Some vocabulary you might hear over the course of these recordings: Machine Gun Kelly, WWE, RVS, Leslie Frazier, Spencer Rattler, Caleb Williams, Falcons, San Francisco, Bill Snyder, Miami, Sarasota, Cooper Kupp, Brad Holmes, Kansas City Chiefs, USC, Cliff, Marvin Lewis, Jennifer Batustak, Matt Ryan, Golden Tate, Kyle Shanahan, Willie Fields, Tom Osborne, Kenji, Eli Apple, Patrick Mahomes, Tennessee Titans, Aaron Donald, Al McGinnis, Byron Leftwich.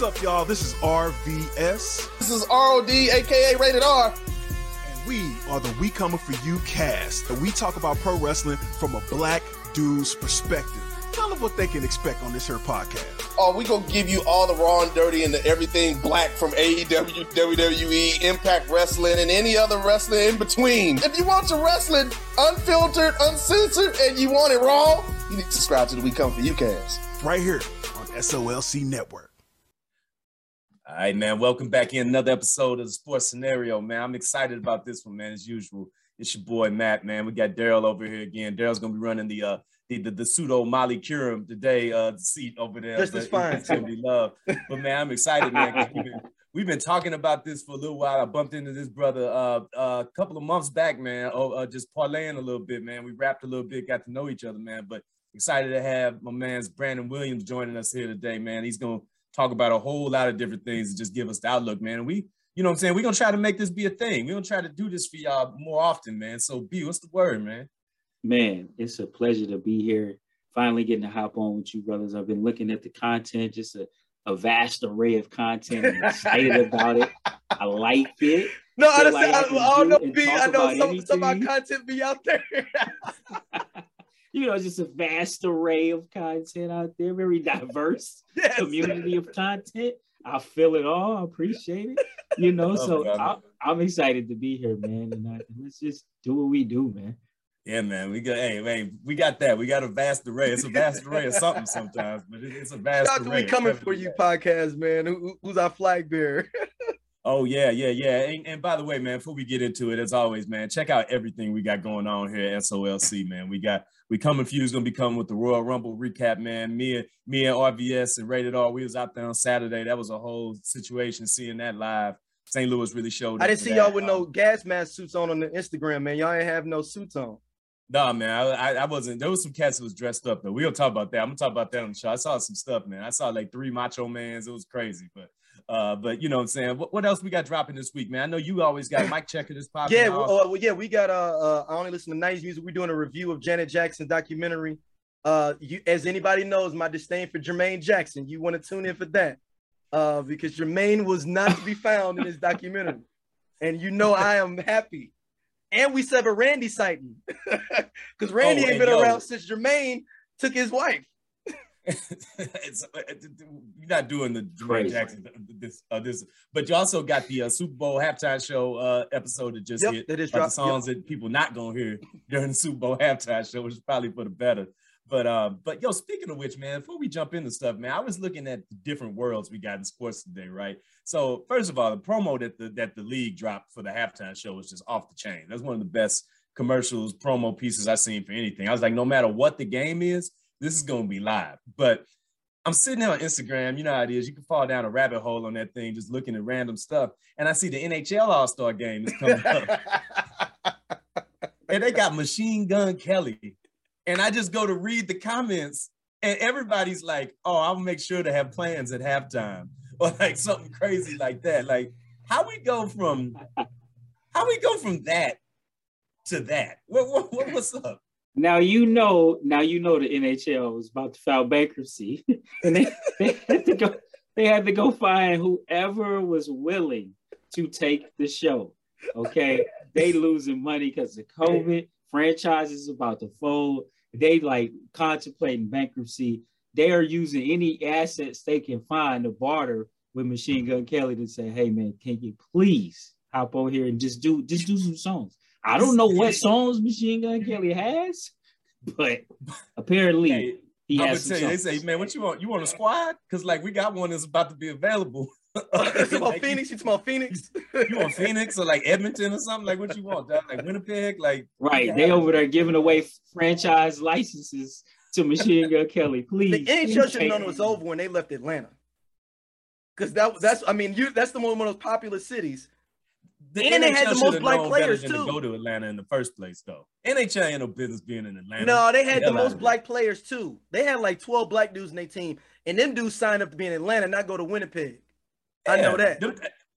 What's up, y'all? This is RVS. This is ROD, a.k.a. Rated R. And we are the We Coming for You cast, and we talk about pro wrestling from a black dude's perspective. Tell them what they can expect on this here podcast. Oh, we gonna give you all the raw and dirty and the everything black from AEW, WWE, Impact Wrestling, and any other wrestling in between. If you want your wrestling unfiltered, uncensored, and you want it raw, you need to subscribe to the We Come For You cast. Right here on SOLC Network. All right, man. Welcome back in another episode of the Sports Scenario, man. I'm excited about this one, man, as usual. It's your boy, Matt, man. We got Daryl over here again. Daryl's going to be running the pseudo Molly Curum today, the seat over there. This is fine. It's going to be love. But, man, I'm excited, man. We've been talking about this for a little while. I bumped into this brother a couple of months back, man, just parlaying a little bit, man. We rapped a little bit, got to know each other, man. But excited to have my man's Brandon Williams joining us here today, man. He's going to talk about a whole lot of different things and just give us the outlook, man. And we, you know what I'm saying, we're going to try to make this be a thing. We're going to try to do this for y'all more often, man. So, B, what's the word, man? Man, it's a pleasure to be here, finally getting to hop on with you brothers. I've been looking at the content, just a vast array of content. I'm excited about it. I like it. No, honestly, I know some of my content be out there. You know, just a vast array of content out there, very diverse community of content. I feel it all. I appreciate it. You know, I'm excited to be here, man. And let's just do what we do, man. Yeah, man, we got that. We got a vast array. It's a vast array of something sometimes, but it's a vast array. We coming for you podcast, man. Who's our flag bearer? Oh, yeah. And by the way, man, before we get into it, as always, man, check out everything we got going on here at SOLC, man. We Coming For You is going to be coming with the Royal Rumble recap, man. Me and RVS and Rated R, we was out there on Saturday. That was a whole situation seeing that live. St. Louis really showed up. I didn't see y'all with no gas mask suits on the Instagram, man. Y'all ain't have no suits on. Nah, man, I wasn't. There was some cats that was dressed up, though. We'll talk about that. I'm going to talk about that on the show. I saw some stuff, man. I saw, like, 3 macho mans. It was crazy, but you know what I'm saying? What else we got dropping this week, man? I know you always got Mike Checker this podcast. Yeah, we got, I only listen to 90s music. We're doing a review of Janet Jackson's documentary. As anybody knows, my disdain for Jermaine Jackson. You want to tune in for that because Jermaine was not to be found in his documentary. And you know I am happy. And we severed Randy Sighton because Randy ain't been around since Jermaine took his wife. You're not doing the Jermaine Jackson this, but you also got the Super Bowl halftime show episode that just hit. That is dropped. The songs that people not gonna hear during the Super Bowl halftime show, which is probably for the better. But yo, speaking of which, man, before we jump into stuff, man, I was looking at the different worlds we got in sports today, right? So first of all, the promo that the league dropped for the halftime show was just off the chain. That's one of the best commercials, promo pieces I've seen for anything. I was like, no matter what the game is, this is going to be live. But I'm sitting there on Instagram. You know how it is. You can fall down a rabbit hole on that thing, just looking at random stuff. And I see the NHL All-Star game is coming up. And they got Machine Gun Kelly. And I just go to read the comments, and everybody's like, oh, I'll make sure to have plans at halftime, or like something crazy like that. Like, how we go from that to that? What's up? Now you know the NHL was about to file bankruptcy, and they had to go find whoever was willing to take the show. Okay, they losing money because of COVID. Franchises about to fold. They like contemplating bankruptcy. They are using any assets they can find to barter with Machine Gun Kelly to say, hey man, can you please hop on here and just do some songs? I don't know what songs Machine Gun Kelly has, but apparently he has some songs. They say, man, what you want? You want a squad? Because like we got one that's about to be available. Phoenix? You talking about Phoenix? You want Phoenix or like Edmonton or something? Like what you want, dog? Like Winnipeg? Like right? They over there giving away franchise licenses to Machine Gun Kelly. Please. The NHL should have known it was over when they left Atlanta, because that's the one of the most popular cities. And they had the most black players too. Go to Atlanta in the first place, though. NHL ain't no business being in Atlanta. No, they had the most black players too. They had like 12 black dudes in their team, and them dudes signed up to be in Atlanta, not go to Winnipeg. Yeah. I know that.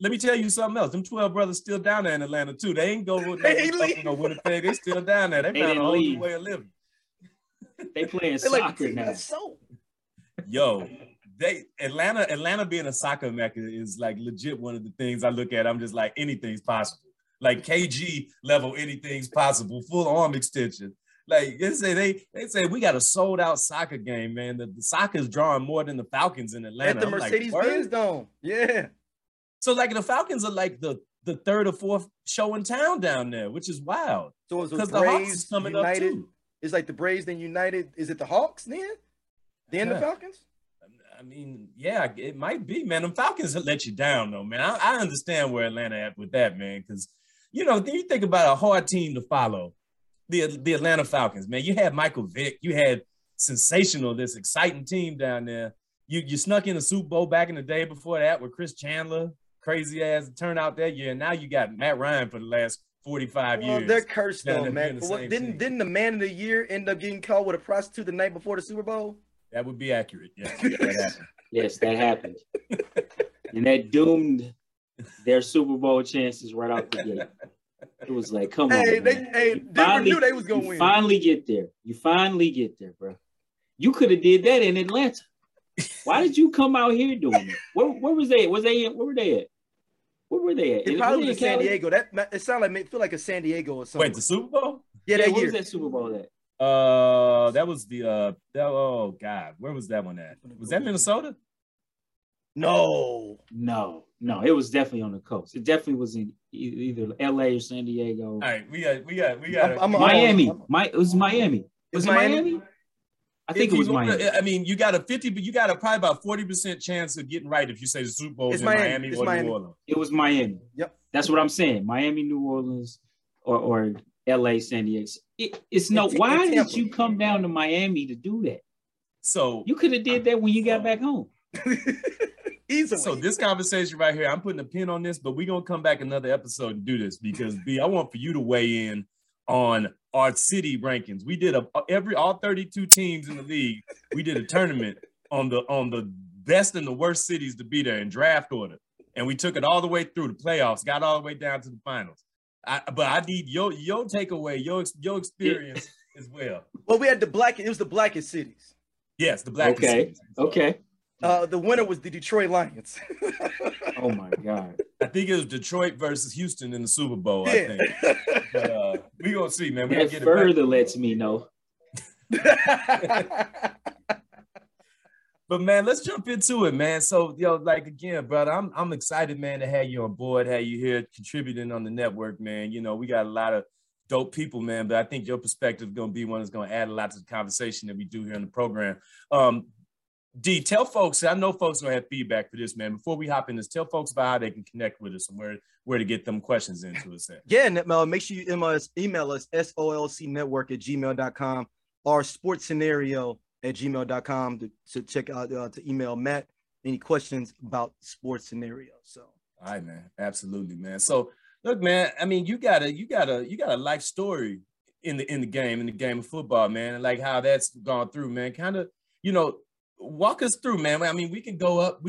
Let me tell you something else. Them 12 brothers still down there in Atlanta too. They ain't go to Winnipeg. They still down there. They found a whole new way of living. They playing soccer like, now. Yo, Atlanta being a soccer mecca is like legit one of the things I look at. I'm just like, anything's possible. Like KG level, anything's possible. Full arm extension. Like they say we got a sold out soccer game, man. The soccer is drawing more than the Falcons in Atlanta. At the Mercedes-Benz Dome. Yeah. So like the Falcons are like the third or fourth show in town down there, which is wild. So it's because the Hawks is coming United, up too. It's like the Braves, then United. Is it the Hawks then the Falcons? I mean, yeah, it might be, man. Them Falcons let you down though, man. I understand where Atlanta at with that, man, because you know, you think about a hard team to follow. The Atlanta Falcons, man. You had Michael Vick. You had sensational, this exciting team down there. You snuck in the Super Bowl back in the day before that with Chris Chandler. Crazy ass turnout that year. And now you got Matt Ryan for the last 45 years. They're cursed though, man. Didn't the man of the year end up getting caught with a prostitute the night before the Super Bowl? That would be accurate. Yes, that happened. And that doomed their Super Bowl chances right off the gate. It was like, come on, man. They knew they was going to win. You finally get there, bro. You could have did that in Atlanta. Why did you come out here doing it? Where was they? Where were they at? Where were they at? It probably was in San Diego. That it sounded like it feel like a San Diego or something. Wait, the Super Bowl? Yeah, that year. Where was that Super Bowl at? That was the oh God, where was that one at? Was that Minnesota? No. It was definitely on the coast. It definitely was in either LA or San Diego. All right, we got Miami. It was Miami. Was it Miami? I think it was Miami. I mean, you got a 50, but you got a probably about 40% chance of getting right if you say the Super Bowl is in Miami or New Orleans. It was Miami. Yep, that's what I'm saying. Miami, New Orleans, or LA, San Diego. It's no. Why did you come down to Miami to do that? So you could have did that when you got back home. Easily. So this conversation right here, I'm putting a pin on this, but we're gonna come back another episode and do this because B, I want for you to weigh in on our city rankings. We did all 32 teams in the league. We did a tournament on the best and the worst cities to be there in draft order, and we took it all the way through the playoffs, got all the way down to the finals. But I need your takeaway, your experience as well. Well, we had the blackest cities. Yes, the blackest. Okay. Cities. Okay. The winner was the Detroit Lions. Oh, my God. I think it was Detroit versus Houston in the Super Bowl, yeah. I think. But we're going to see, man. That further lets me know. But, man, let's jump into it, man. So, yo, like, again, brother, I'm excited, man, to have you on board, have you here contributing on the network, man. You know, we got a lot of dope people, man, but I think your perspective is going to be one that's going to add a lot to the conversation that we do here in the program. D, tell folks, I know folks are going to have feedback for this, man. Before we hop in this, tell folks about how they can connect with us and where to get them questions into us. Yeah, and make sure you email us, solcnetwork@gmail.com or sportsscenario@gmail.com to check out, to email Matt any questions about Sports Scenario. So, all right, man. Absolutely, man. So, look, man, I mean, you got a life story in the game of football, man, and like how that's gone through, man. Kind of, you know, walk us through, man. I mean, we could go up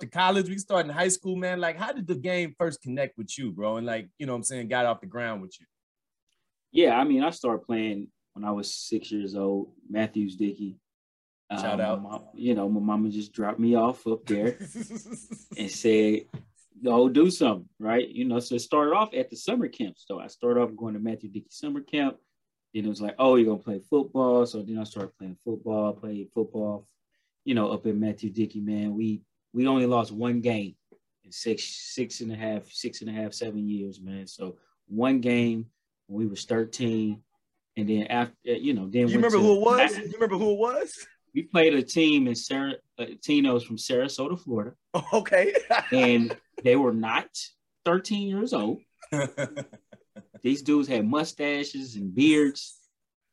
to college, we can start in high school, man. Like, how did the game first connect with you, bro? And like, you know what I'm saying, got off the ground with you. Yeah, I mean, I started playing when I was 6 years old, Matthews-Dickey. Shout out. My mama just dropped me off up there and said, go do something, right? You know, so it started off at the summer camp. So I started off going to Matthews-Dickey summer camp. Then it was like, oh, you're going to play football. So then I started playing football, played football. You know, up in Matthews-Dickey, man, we only lost one game in six and a half, 7 years, man. So one game when we was 13, and then after, you know, then you remember who it was? We played a team in Tino's from Sarasota, Florida. Okay, and they were not 13 years old. These dudes had mustaches and beards,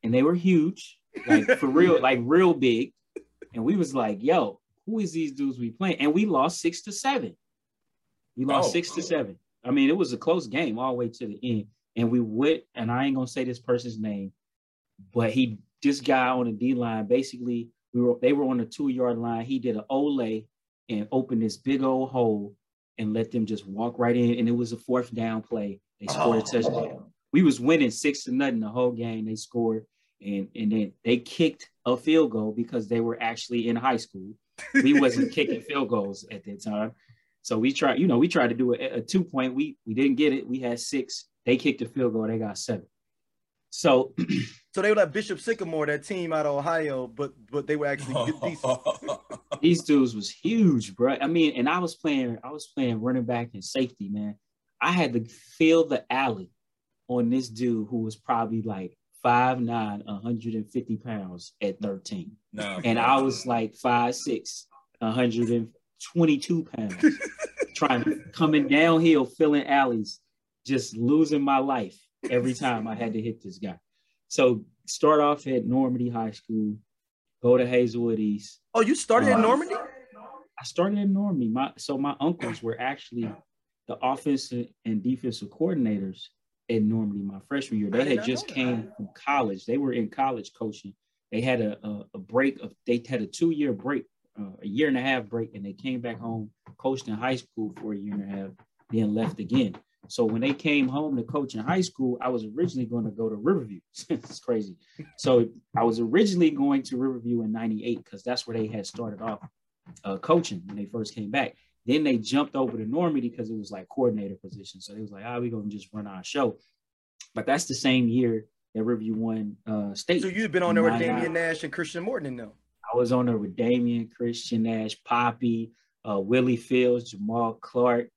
and they were huge, like for real, like real big. And we was like, yo, who is these dudes we playing? And we lost 6-7. We lost 6-7. I mean, it was a close game all the way to the end. And we went, and I ain't going to say this person's name, but this guy on the D-line, basically, they were on the 2-yard line. He did an ole and opened this big old hole and let them just walk right in. And it was a fourth down play. They scored a touchdown. We was winning 6-0 the whole game. They scored. And then they kicked a field goal because they were actually in high school. We wasn't kicking field goals at that time. So we tried, you know, we tried to do a 2-point. We didn't get it. We had 6. They kicked a field goal. They got 7. So, so they were like Bishop Sycamore, that team out of Ohio, but they were actually decent. These dudes was huge, bro. I mean, and I was playing running back and safety, man. I had to fill the alley on this dude who was probably like 5'9", 150 pounds at 13. No, and I was like 5'6", 122 pounds, coming downhill, filling alleys, just losing my life every time I had to hit this guy. So start off at Normandy High School, go to Hazelwood East. Oh, you started at Normandy? I started at Normandy. My uncles were actually the offensive and defensive coordinators at Normandy my freshman year. They had just came from college. They were in college coaching. They had a break of, they had a 2-year break, a year and a half break, and they came back home, coached in high school for a year and a half, then left again. So when they came home to coach in high school, I was originally going to go to Riverview. It's crazy. So I was originally going to Riverview in 98 because that's where they had started off coaching when they first came back. Then they jumped over to Normandy because it was like coordinator position. So they was like, ah, we're going to just run our show. But that's the same year that Riverview won state. So you've been on there with Damian Nash and Christian Morton and them. I was on there with Damian, Christian Nash, Poppy, Willie Fields, Jamal Clark,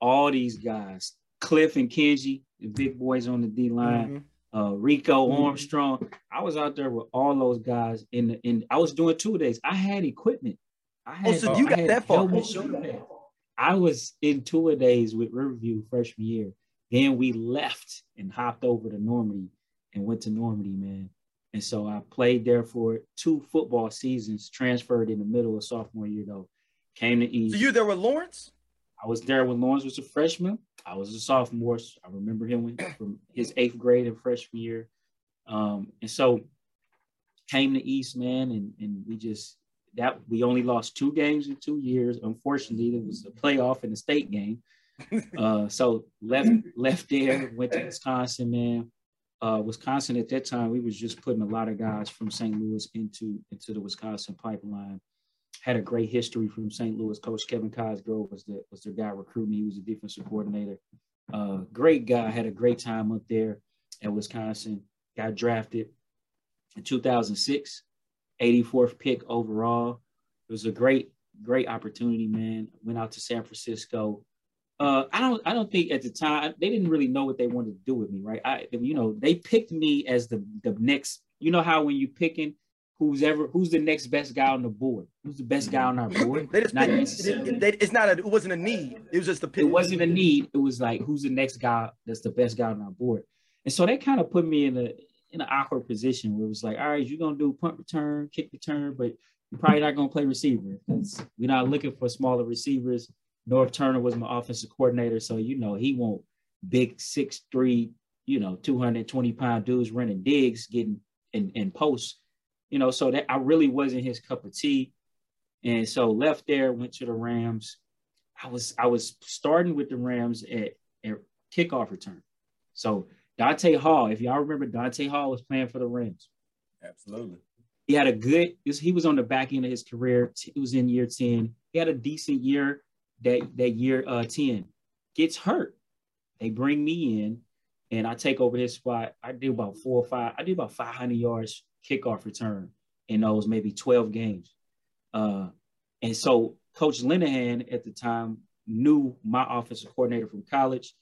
all these guys. Cliff and Kenji, the big boys on the D-line, mm-hmm. Rico Armstrong. Mm-hmm. I was out there with all those guys. I was doing 2 days. I had equipment. I was in 2 days with Riverview freshman year. Then we left and hopped over to Normandy and went to Normandy, man. And so I played there for 2 football seasons, transferred in the middle of sophomore year, though. Came to East. So you were there with Lawrence? I was there when Lawrence was a freshman. I was a sophomore. So I remember him from his 8th grade and freshman year. And so came to East, man, and we just we only lost 2 games in 2 years. Unfortunately, there was a playoff and a state game. So left there, went to Wisconsin, man. Wisconsin at that time, we was just putting a lot of guys from St. Louis into the Wisconsin pipeline. Had a great history from St. Louis. Coach Kevin Cosgrove was the guy recruiting. He was a defensive coordinator. Great guy. Had a great time up there at Wisconsin. Got drafted in 2006, 84th pick overall. It was a great, great opportunity, man. Went out to San Francisco. I don't think at the time they didn't really know what they wanted to do with me, right? They picked me as the next. You know how when you picking. Who's the next best guy on the board? Who's the best guy on our board? It wasn't a need. It was just a pick. It wasn't a need. It was like, who's the next guy that's the best guy on our board? And so they kind of put me in an awkward position where it was like, all right, you're going to do punt return, kick return, but you're probably not going to play receiver. We're not looking for smaller receivers. North Turner was my offensive coordinator. So, you know, he won't big 6'3", 220-pound dudes running digs, getting in posts. You know, so that I really wasn't his cup of tea. And so left there, went to the Rams. I was starting with the Rams at kickoff return. So Dante Hall, if y'all remember, Dante Hall was playing for the Rams. Absolutely. He had he was on the back end of his career. He was in year 10. He had a decent year that year 10. Gets hurt. They bring me in and I take over his spot. I did about 500 yards kickoff return in those maybe 12 games. And so Coach Linehan at the time knew my offensive coordinator from college.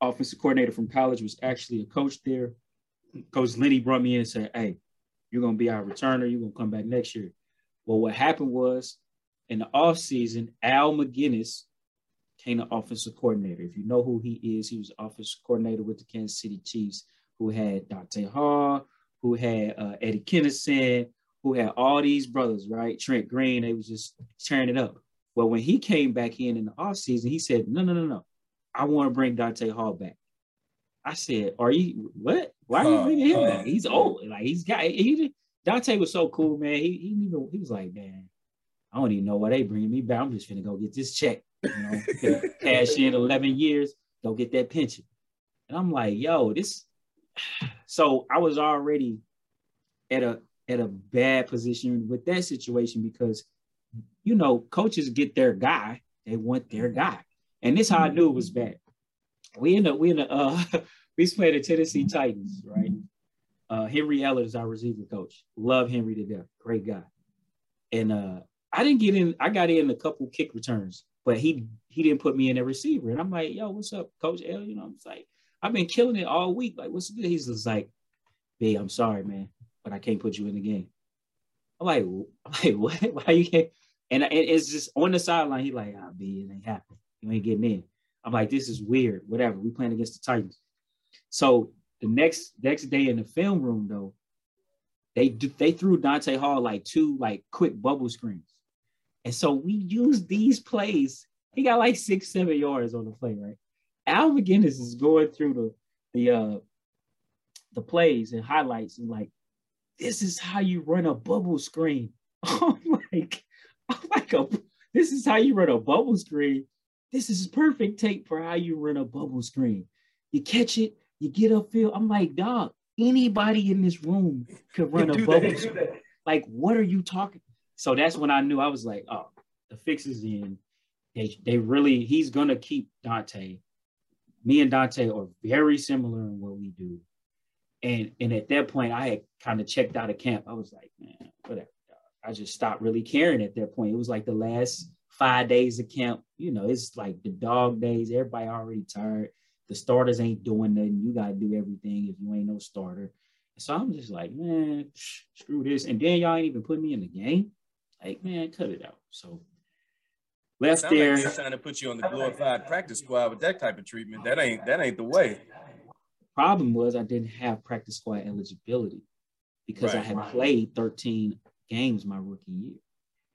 Offensive coordinator from college was actually a coach there. Coach Lenny brought me in and said, hey, you're going to be our returner. You're going to come back next year. Well, what happened was in the offseason, Al McGinnis became the offensive coordinator. If you know who he is, he was offensive coordinator with the Kansas City Chiefs, who had Dante Hall, who had Eddie Kinnison, who had all these brothers, right? Trent Green, they was just tearing it up. Well, when he came back in the offseason, he said, no. I want to bring Dante Hall back. I said, are you, what? Why are you bringing him back? He's old. Like, Dante was so cool, man. He was like, man, I don't even know why they bringing me back. I'm just going to go get this check. Cash in 11 years, go get that pension. And I'm like, yo, this... So I was already at a bad position with that situation because you know, coaches get their guy. They want their guy. And this how I knew it was bad. We played the Tennessee Titans, right? Henry Eller is our receiving coach. Love Henry to death. Great guy. And I didn't get in. I got in a couple kick returns, but he didn't put me in a receiver. And I'm like, yo, what's up, Coach L? You know, I'm like, I've been killing it all week. Like, what's good? He's just like, B, I'm sorry, man, but I can't put you in the game. I'm like, what? Why you can't? And it's just on the sideline. He like, ah, B, it ain't happening. You ain't getting in. I'm like, this is weird. Whatever. We playing against the Titans. So the next day in the film room, though, they threw Dante Hall two quick bubble screens. And so we used these plays. He got 6-7 yards on the play, right? Al McGinnis is going through the plays and highlights and like, this is how you run a bubble screen. I'm like, this is how you run a bubble screen. This is perfect tape for how you run a bubble screen. You catch it, you get upfield. I'm like, dog, anybody in this room could run a bubble screen. Like, what are you talking? So that's when I knew. I was like, oh, the fix is in. They really, he's going to keep Dante. Me and Dante are very similar in what we do. And at that point, I had kind of checked out of camp. I was like, man, whatever. I just stopped really caring at that point. It was like the last 5 days of camp. You know, it's like the dog days. Everybody already tired. The starters ain't doing nothing. You got to do everything if you ain't no starter. So I'm just like, man, screw this. And then y'all ain't even put me in the game. Like, man, cut it out. So left there. Like trying to put you on the glorified practice squad with that type of treatment. That ain't the way. Problem was I didn't have practice squad eligibility because I had played 13 games my rookie year.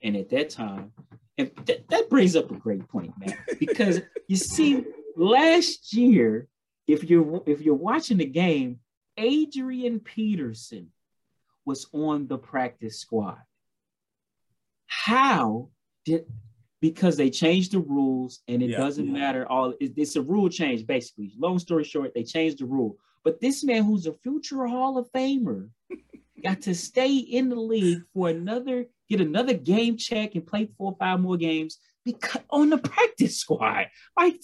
And at that time, and that brings up a great point, man, because you see, last year, if you're watching the game, Adrian Peterson was on the practice squad. Because they changed the rules, and it doesn't matter. It's a rule change, basically. Long story short, they changed the rule. But this man, who's a future Hall of Famer, got to stay in the league for get another game check and play 4 or 5 more games. Because on the practice squad, I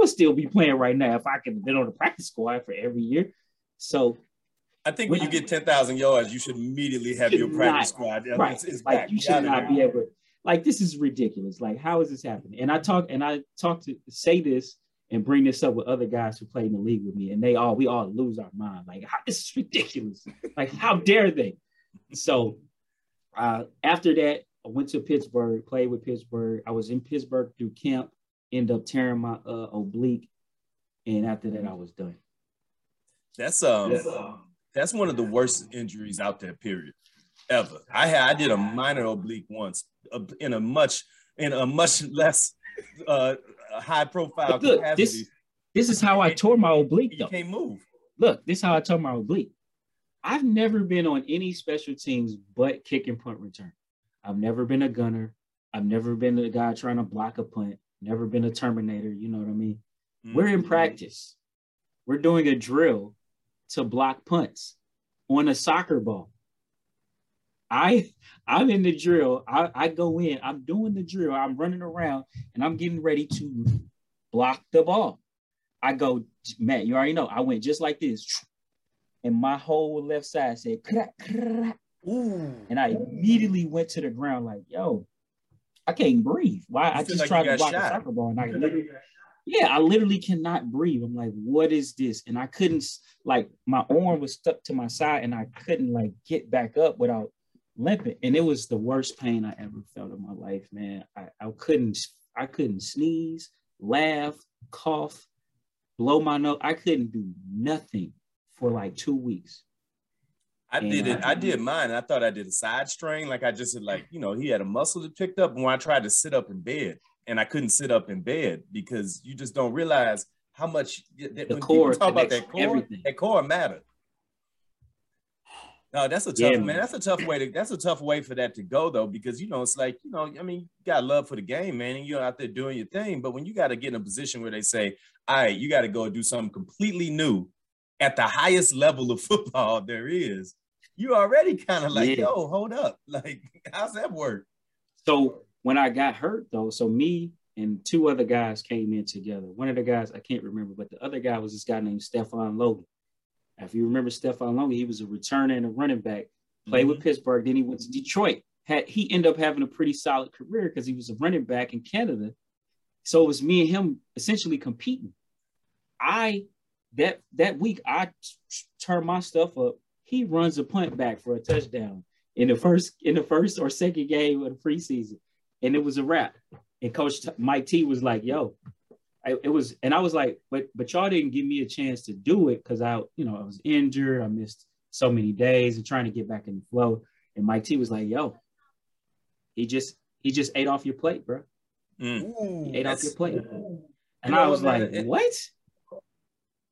would still be playing right now if I could have been on the practice squad for every year. So I think when you get 10,000 yards, you should immediately have your practice squad. Right. It's like, you should not be able, like, this is ridiculous. Like, how is this happening? And I talk to say this and bring this up with other guys who play in the league with me, and we all lose our mind. Like, this is ridiculous. Like, how dare they? So after that, I went to Pittsburgh, played with Pittsburgh. I was in Pittsburgh through camp, ended up tearing my oblique, and after that, I was done. That's one of the worst injuries out there, period, ever. I did a minor oblique once in a much less high profile capacity. This is how I tore my oblique, though. You can't move. Look, this is how I tore my oblique. I've never been on any special teams but kick and punt return. I've never been a gunner. I've never been the guy trying to block a punt. Never been a terminator. You know what I mean? Mm-hmm. We're in practice. We're doing a drill to block punts on a soccer ball. I'm in the drill. I go in. I'm doing the drill. I'm running around, and I'm getting ready to block the ball. I go, Matt, you already know. I went just like this. And my whole left side said, crack, crack. Ooh. And I immediately went to the ground like, yo, I can't breathe. Why? I just tried to block a soccer ball, and I literally cannot breathe. I'm like, what is this? And I couldn't, like, my arm was stuck to my side, and I couldn't, like, get back up without limping. And it was the worst pain I ever felt in my life, man. I couldn't sneeze, laugh, cough, blow my nose. I couldn't do nothing for like 2 weeks. I did mine. I thought I did a side strain. Like, I just had, like, you know, he had a muscle that picked up. And when I tried to sit up in bed, and I couldn't sit up in bed because you just don't realize how much when core, talk about that core, everything. That core matter. No, that's a tough, man. That's a tough way for that to go, though, because, you know, it's like, you know, I mean, you got love for the game, man, and you're out there doing your thing. But when you got to get in a position where they say, all right, you got to go do something completely new at the highest level of football there is. You already kind of like, yo, hold up. Like, how's that work? So When I got hurt, though, so me and two other guys came in together. One of the guys, I can't remember, but the other guy was this guy named Stephon Logan. If you remember Stephon Logan, he was a returner and a running back, played with Pittsburgh, then he went to Detroit. He ended up having a pretty solid career because he was a running back in Canada. So it was me and him essentially competing. That week, I turned my stuff up. He runs a punt back for a touchdown in the first or second game of the preseason. And it was a wrap. And Coach Mike T was like, yo, I was like, but y'all didn't give me a chance to do it because I was injured. I missed so many days and trying to get back in the flow. And Mike T was like, yo, he just ate off your plate, bro. Mm. He ate off your plate. And I was like, what?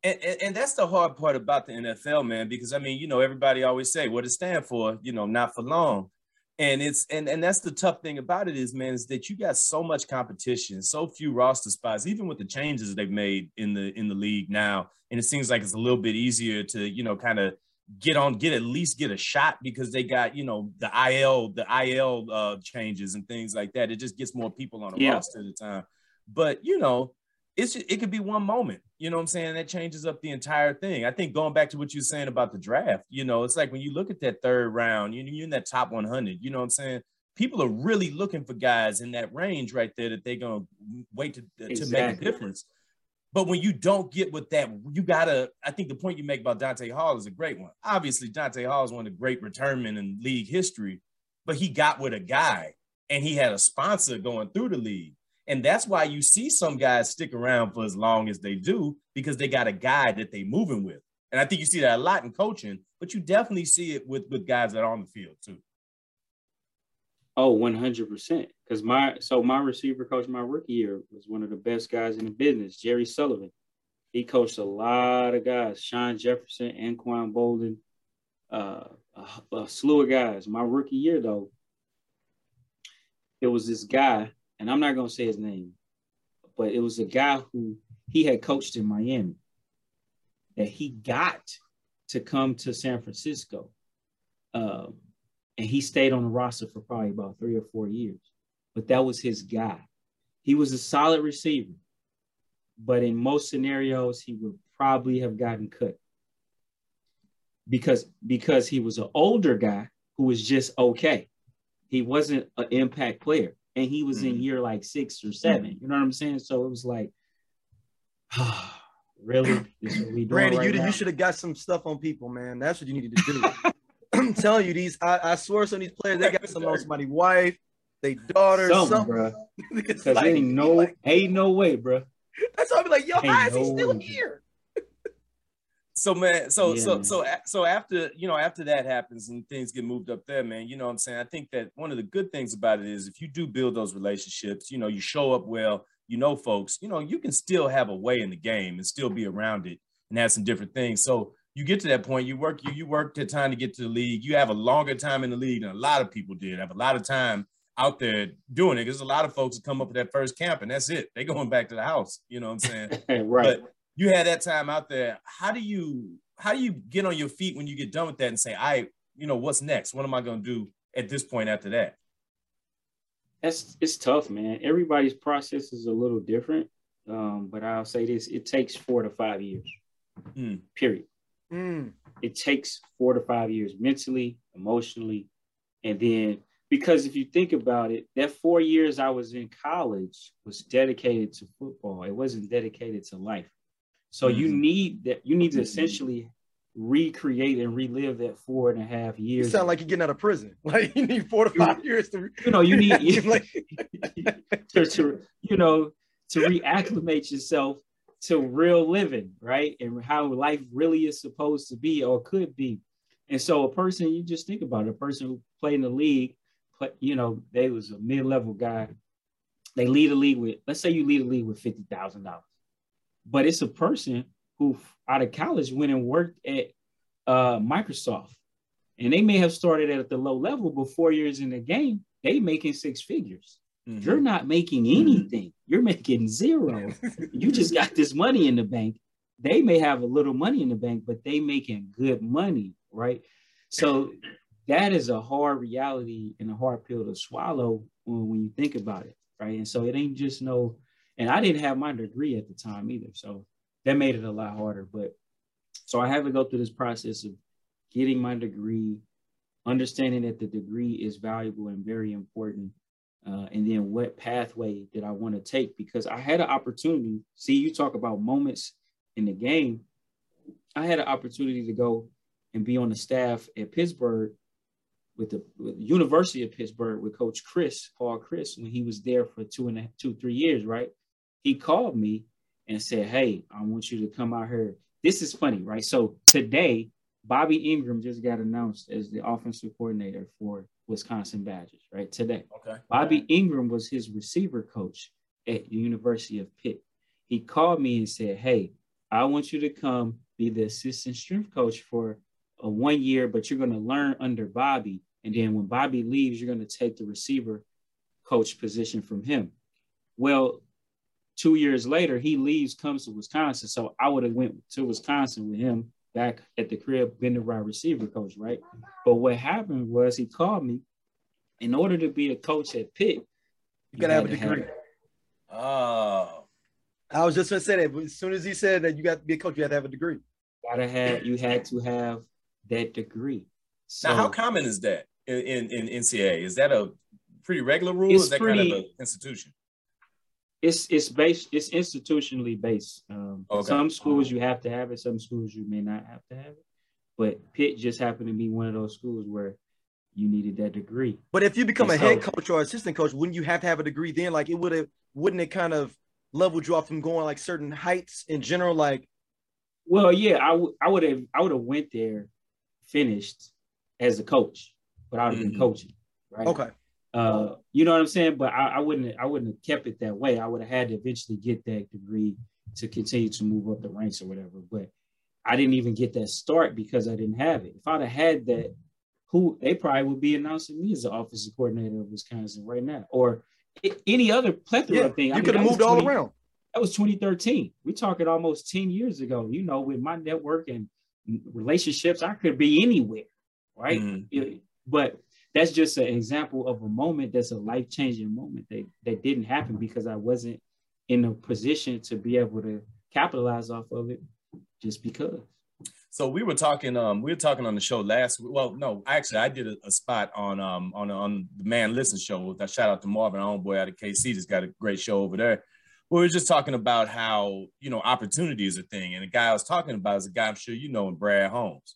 And that's the hard part about the NFL, man, because, I mean, everybody always say, what it stand for, not for long. And and that's the tough thing about it is, man, is that you got so much competition, so few roster spots, even with the changes they've made in the league now. And it seems like it's a little bit easier to, kind of get at least a shot because they got, the IL changes and things like that. It just gets more people on a roster at a time. But, it could be one moment, what I'm saying? That changes up the entire thing. I think going back to what you were saying about the draft, it's like when you look at that third round, you're in that top 100, what I'm saying? People are really looking for guys in that range right there that they're going to wait to make a difference. But when you don't get with that, I think the point you make about Dante Hall is a great one. Obviously, Dante Hall is one of the great return men in league history, but he got with a guy and he had a sponsor going through the league. And that's why you see some guys stick around for as long as they do because they got a guy that they moving with. And I think you see that a lot in coaching, but you definitely see it with guys that are on the field too. Oh, 100%. Because my receiver coach my rookie year was one of the best guys in the business, Jerry Sullivan. He coached a lot of guys, Sean Jefferson, Anquan Bolden, a slew of guys. My rookie year, though, it was this guy, and I'm not going to say his name, but it was a guy who he had coached in Miami that he got to come to San Francisco. And he stayed on the roster for probably about 3 or 4 years. But that was his guy. He was a solid receiver. But in most scenarios, he would probably have gotten cut because he was an older guy who was just okay. He wasn't an impact player. And he was in year like 6 or 7. You know what I'm saying? So it was like, really? This is what we doing Randy, right now? You should have got some stuff on people, man. That's what you needed to do. I'm telling you, I swear some of these players, they got some on somebody's wife, they daughter, something. Bruh. Because like, ain't no way, bro. That's why I'll be like, yo, how is he still here? So, man, so after, after that happens and things get moved up there, man, what I'm saying? I think that one of the good things about it is if you do build those relationships, you show up well, folks, you can still have a way in the game and still be around it and have some different things. So you get to that point, you work the time to get to the league. You have a longer time in the league than a lot of people did. Have a lot of time out there doing it because a lot of folks come up to that first camp and that's it. They're going back to the house, what I'm saying? Right. But, you had that time out there. How do you get on your feet when you get done with that and say, what's next? What am I going to do at this point after that? It's tough, man. Everybody's process is a little different. But I'll say this, it takes 4 to 5 years, period. Mm. It takes 4 to 5 years mentally, emotionally. And then, because if you think about it, that 4 years I was in college was dedicated to football. It wasn't dedicated to life. So you need that. You need to essentially recreate and relive that 4.5 years. You sound like you're getting out of prison. Like you need 4 to 5 years to, you need to reacclimate yourself to real living, right? And how life really is supposed to be or could be. And so a person, you just think about it, a person who played in the league, they was a mid-level guy. They lead a league with, let's say you lead a league with $50,000. But it's a person who out of college went and worked at Microsoft. And they may have started at the low level, but 4 years in the game, they making 6 figures. Mm-hmm. You're not making anything. You're making zero. You just got this money in the bank. They may have a little money in the bank, but they making good money, right? So that is a hard reality and a hard pill to swallow when you think about it, right? And so it ain't just no, and I didn't have my degree at the time either. So that made it a lot harder. But so I had to go through this process of getting my degree, understanding that the degree is valuable and very important. And then what pathway did I want to take? Because I had an opportunity. See, you talk about moments in the game. I had an opportunity to go and be on the staff at Pittsburgh with the University of Pittsburgh with Coach Paul Chris, when he was there for 3 years, right? He called me and said, hey, I want you to come out here. This is funny, right? So today, Bobby Ingram just got announced as the offensive coordinator for Wisconsin Badgers, right? Today. Okay. Bobby Ingram was his receiver coach at the University of Pitt. He called me and said, hey, I want you to come be the assistant strength coach for a 1 year, but you're going to learn under Bobby. And then when Bobby leaves, you're going to take the receiver coach position from him. Well, 2 years later, he leaves, comes to Wisconsin. So I would have went to Wisconsin with him back at the crib, been the wide receiver coach, right? But what happened was he called me. In order to be a coach at Pitt, you got to have a degree. Oh. I was just going to say that. But as soon as he said that you got to be a coach, you had to have a degree. You had to have that degree. So, now, how common is that in NCAA? Is that a pretty regular rule? Is that kind of an institution? It's institutionally based. Okay. Some schools you have to have it. Some schools you may not have to have it. But Pitt just happened to be one of those schools where you needed that degree. But if you become a head coach or assistant coach, wouldn't you have to have a degree then? Like, wouldn't it kind of level you off from going like certain heights in general? Like, well, yeah, I would have went there, finished as a coach, but I would have been coaching, right? Okay. You know what I'm saying? But I wouldn't have kept it that way. I would have had to eventually get that degree to continue to move up the ranks or whatever. But I didn't even get that start because I didn't have it. If I'd have had that, they probably would be announcing me as the offensive coordinator of Wisconsin right now, or any other plethora of things. You could have moved all around. That was 2013. We're talking almost 10 years ago. You know, with my network and relationships, I could be anywhere, right? Mm-hmm. But that's just an example of a moment that's a life-changing moment that didn't happen because I wasn't in a position to be able to capitalize off of it just because. So we were talking on the show last week. Well, no, actually I did a spot on the Man Listen show with a shout out to Marvin, our own boy out of KC, just got a great show over there. We were just talking about how, you know, opportunity is a thing. And the guy I was talking about is a guy I'm sure you know, Brad Holmes,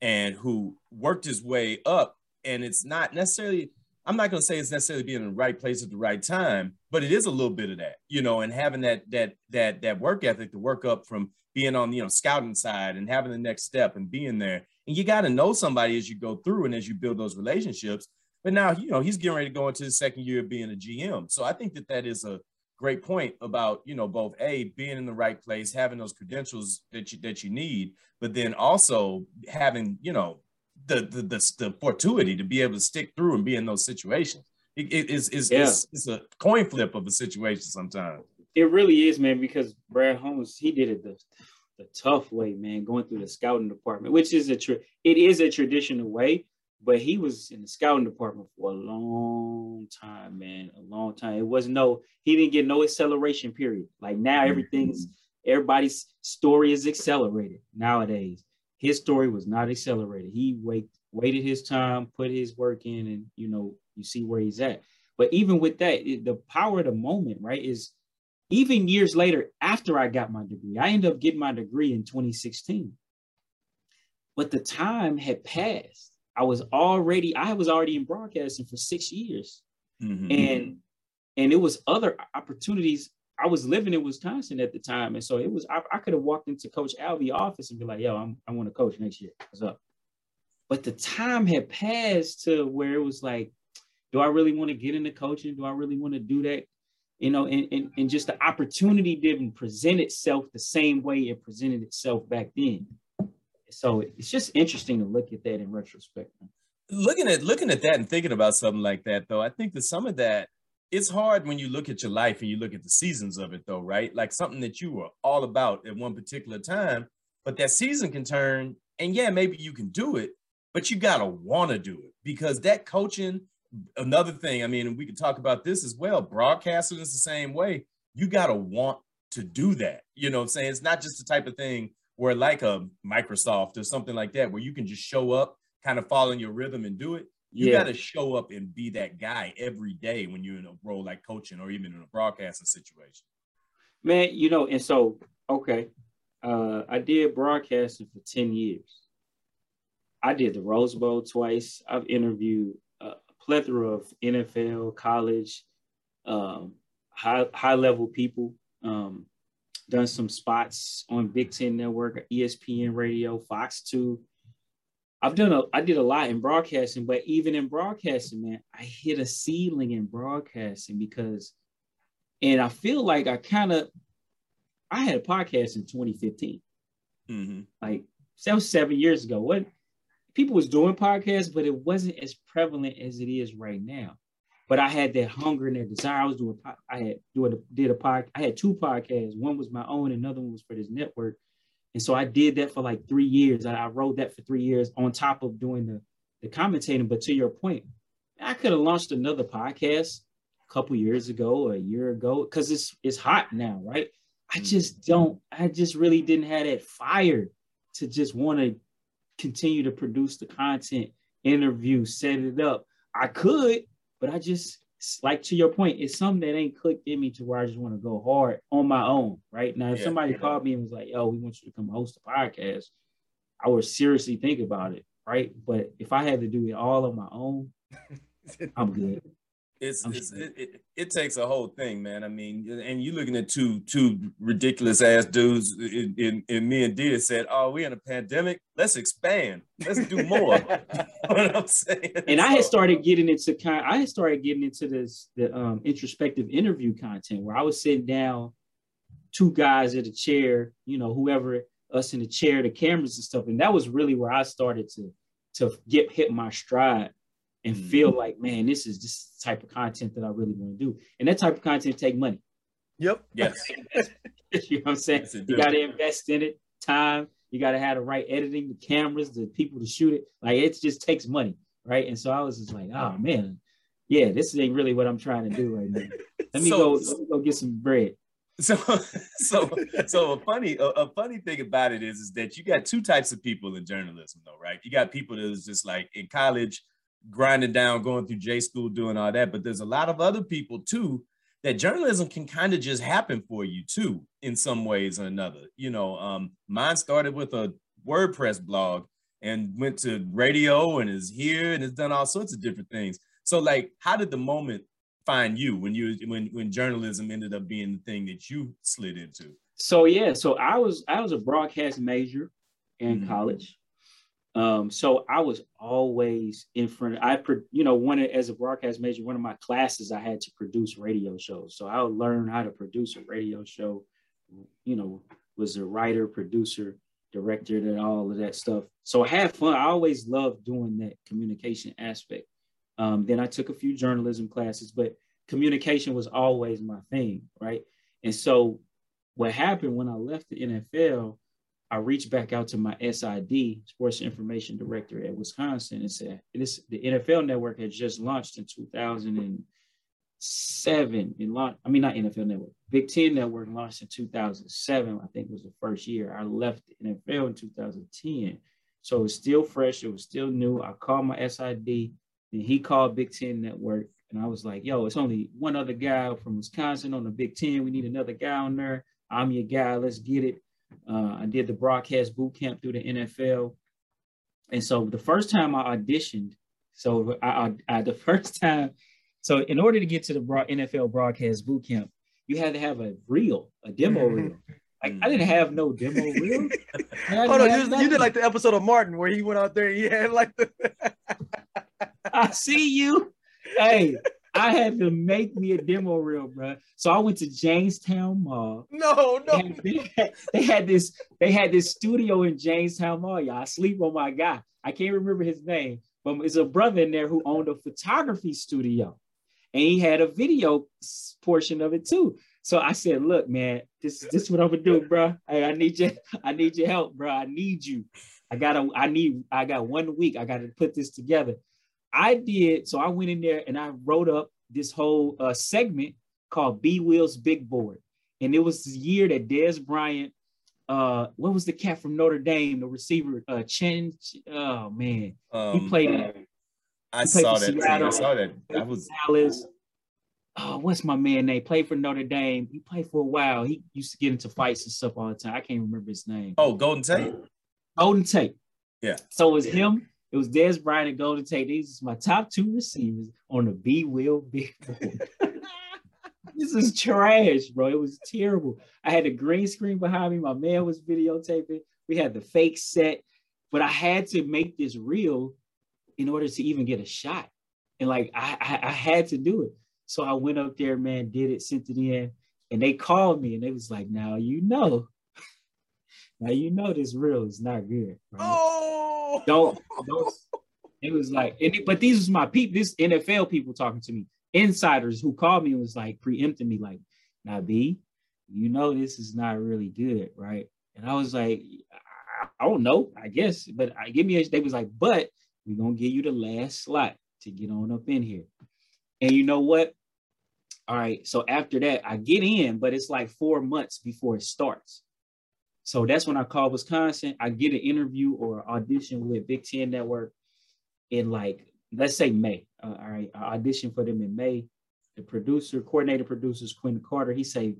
and who worked his way up. And it's not necessarily, I'm not going to say it's necessarily being in the right place at the right time, but it is a little bit of that, you know, and having that work ethic to work up from being on, you know, scouting side and having the next step and being there. And you got to know somebody as you go through and as you build those relationships. But now, you know, he's getting ready to go into his second year of being a GM. So I think that is a great point about, you know, both A, being in the right place, having those credentials that you need, but then also having, you know, the fortuity to be able to stick through and be in those situations. It's a coin flip of a situation sometimes. It really is, man, because Brad Holmes, he did it the tough way, man, going through the scouting department, which is a traditional way, but he was in the scouting department for a long time, man, a long time. It was he didn't get no acceleration period. Like now everybody's story is accelerated nowadays. His story was not accelerated. He waited his time, put his work in, and, you know, you see where he's at. But even with that, the power of the moment, right, is even years later after I got my degree, I ended up getting my degree in 2016. But the time had passed. I was already in broadcasting for 6 years. Mm-hmm. And it was other opportunities. I was living in Wisconsin at the time. And so it was, I could have walked into Coach Alvey's office and be like, yo, I want to coach next year. What's up? But the time had passed to where it was like, do I really want to get into coaching? Do I really want to do that? You know, and just the opportunity didn't present itself the same way it presented itself back then. So it's just interesting to look at that in retrospect. Looking at that and thinking about something like that, though, I think that some of that, it's hard when you look at your life and you look at the seasons of it, though, right? Like something that you were all about at one particular time, but that season can turn and yeah, maybe you can do it, but you got to want to do it because that coaching another thing, I mean, we could talk about this as well. Broadcasting is the same way. You got to want to do that. You know what I'm saying? It's not just the type of thing where like a Microsoft or something like that, where you can just show up, kind of follow your rhythm and do it. You got to show up and be that guy every day when you're in a role like coaching or even in a broadcasting situation. Man, you know, and so, okay, I did broadcasting for 10 years. I did the Rose Bowl twice. I've interviewed a plethora of NFL, college, high-level people, done some spots on Big Ten Network, ESPN Radio, Fox 2. I did a lot in broadcasting, but even in broadcasting, man, I hit a ceiling in broadcasting because, and I feel like I had a podcast in 2015. Mm-hmm. Like that was 7 years ago. What people was doing podcasts, but it wasn't as prevalent as it is right now. But I had that hunger and that desire. I had two podcasts. One was my own, another one was for this network. And so I did that for like 3 years. I wrote that for 3 years on top of doing the commentating. But to your point, I could have launched another podcast a couple years ago, a year ago, because it's hot now, right? I just really didn't have that fire to just want to continue to produce the content, interview, set it up. I could, but I just, like to your point, it's something that ain't clicked in me to where I just want to go hard on my own, right? Now, if somebody called me and was like, yo, we want you to come host a podcast, I would seriously think about it, right? But if I had to do it all on my own, I'm good. It takes a whole thing, man. I mean, and you're looking at two ridiculous-ass dudes, and me and Dia said, oh, we're in a pandemic. Let's expand. Let's do more. You know what I'm saying? And I had started getting into this introspective interview content where I was sitting down, two guys at a chair, you know, whoever, us in the chair, the cameras and stuff. And that was really where I started to hit my stride. And feel like, man, this is the type of content that I really want to do. And that type of content take money. Yep. Yes. You know what I'm saying? Yes, you got to invest in it, time. You got to have the right editing, the cameras, the people to shoot it. Like, it just takes money, right? And so I was just like, oh, man, yeah, this ain't really what I'm trying to do right now. Let me go get some bread. So a funny thing about it is that you got two types of people in journalism, though, right? You got people that is just like in college, grinding down, going through J school, doing all that. But there's a lot of other people too, that journalism can kind of just happen for you too, in some ways or another. You know, mine started with a WordPress blog and went to radio and is here and has done all sorts of different things. So like, how did the moment find you when journalism ended up being the thing that you slid into? So I was a broadcast major in college. So I was always in front of, as a broadcast major, one of my classes, I had to produce radio shows. So I would learn how to produce a radio show, you know, was a writer, producer, director, and all of that stuff. So I had fun. I always loved doing that communication aspect. Then I took a few journalism classes, but communication was always my thing, right? And so what happened when I left the NFL, I reached back out to my SID, Sports Information Director at Wisconsin, and said, the NFL Network had just launched in 2007. Big Ten Network launched in 2007, I think was the first year. I left the NFL in 2010. So it was still fresh. It was still new. I called my SID, and he called Big Ten Network. And I was like, yo, it's only one other guy from Wisconsin on the Big Ten. We need another guy on there. I'm your guy. Let's get it. I did the broadcast boot camp through the NFL. And so the first time I auditioned, so in order to get to the NFL broadcast boot camp, you had to have a demo reel. Like, I didn't have no demo reel. Hold on, you did like the episode of Martin where he went out there and he had like the... I see you. Hey. I had to make me a demo reel, bro. So I went to Jamestown Mall. No. They had this studio in Jamestown Mall, y'all. I sleep on my guy. I can't remember his name, but it's a brother in there who owned a photography studio. And he had a video portion of it too. So I said, look, man, this is what I'm gonna do, bro. Hey, I need your help, bro. I need you. I got one week. I gotta put this together. I went in there and I wrote up this whole segment called B Will's Big Board. And it was the year that Dez Bryant, what was the cat from Notre Dame, the receiver, he played in. I saw that. That was Dallas. Oh, what's my man name? Played for Notre Dame. He played for a while. He used to get into fights and stuff all the time. I can't remember his name. Oh, Golden Tate. Golden Tate. Yeah. So it was him. It was Dez Bryant and Golden Tate. These are my top two receivers on the B Will Big Board. This is trash, bro. It was terrible. I had a green screen behind me. My man was videotaping. We had the fake set, but I had to make this real in order to even get a shot. And like, I had to do it. So I went up there, man, did it, sent it in, and they called me and they was like, now, you know, this real is not good. Right? Oh, don't. It was like, but these was my people, this NFL people talking to me. Insiders who called me was like preempting me, like, now B, you know, this is not really good, right? And I was like, I don't know, I guess, but they was like, but we're gonna give you the last slot to get on up in here. And you know what? All right, so after that, I get in, but it's like 4 months before it starts. So that's when I call Wisconsin. I get an interview or audition with Big Ten Network in like, let's say May. All right, I auditioned for them in May. The coordinator producer is Quinn Carter. He said,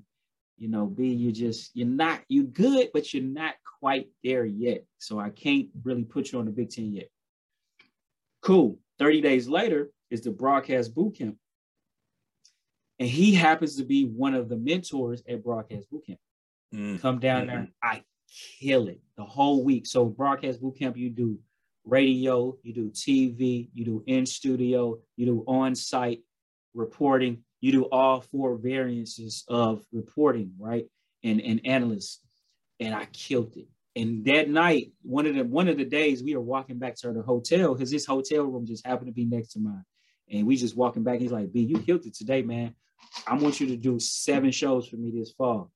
you know, B, you're good, but you're not quite there yet. So I can't really put you on the Big Ten yet. Cool. 30 days later is the broadcast boot camp. And he happens to be one of the mentors at broadcast boot camp. Come down there. I kill it the whole week. So broadcast boot camp, you do radio, you do TV, you do in-studio, you do on-site reporting, you do all four variances of reporting, right? And analysts. And I killed it. And that night, one of the days we are walking back to the hotel because his hotel room just happened to be next to mine. And we just walking back. He's like, B, you killed it today, man. I want you to do 7 shows for me this fall.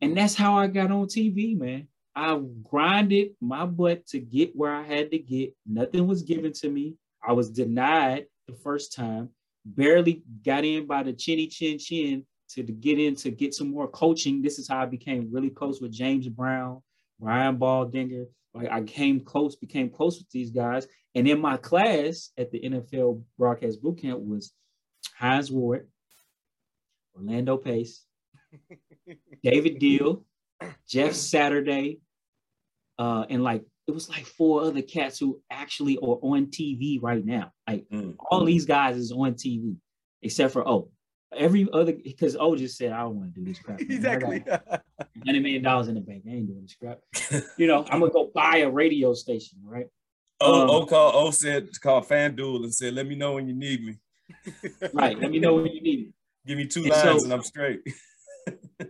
And that's how I got on TV, man. I grinded my butt to get where I had to get. Nothing was given to me. I was denied the first time. Barely got in by the chinny chin chin to get some more coaching. This is how I became really close with James Brown, Ryan Baldinger. Like I became close with these guys. And in my class at the NFL Broadcast Bootcamp was Hines Ward, Orlando Pace, David Deal, Jeff Saturday, and like it was like 4 other cats who actually are on TV right now. Like all these guys is on TV except for O. Every other, because O just said, I don't want to do this crap. Man. Exactly. $100 million in the bank. I ain't doing this crap. You know, I'm gonna go buy a radio station, right? O called FanDuel and said, let me know when you need me. Right. Let me know when you need me. Give me 2 lines and I'm straight.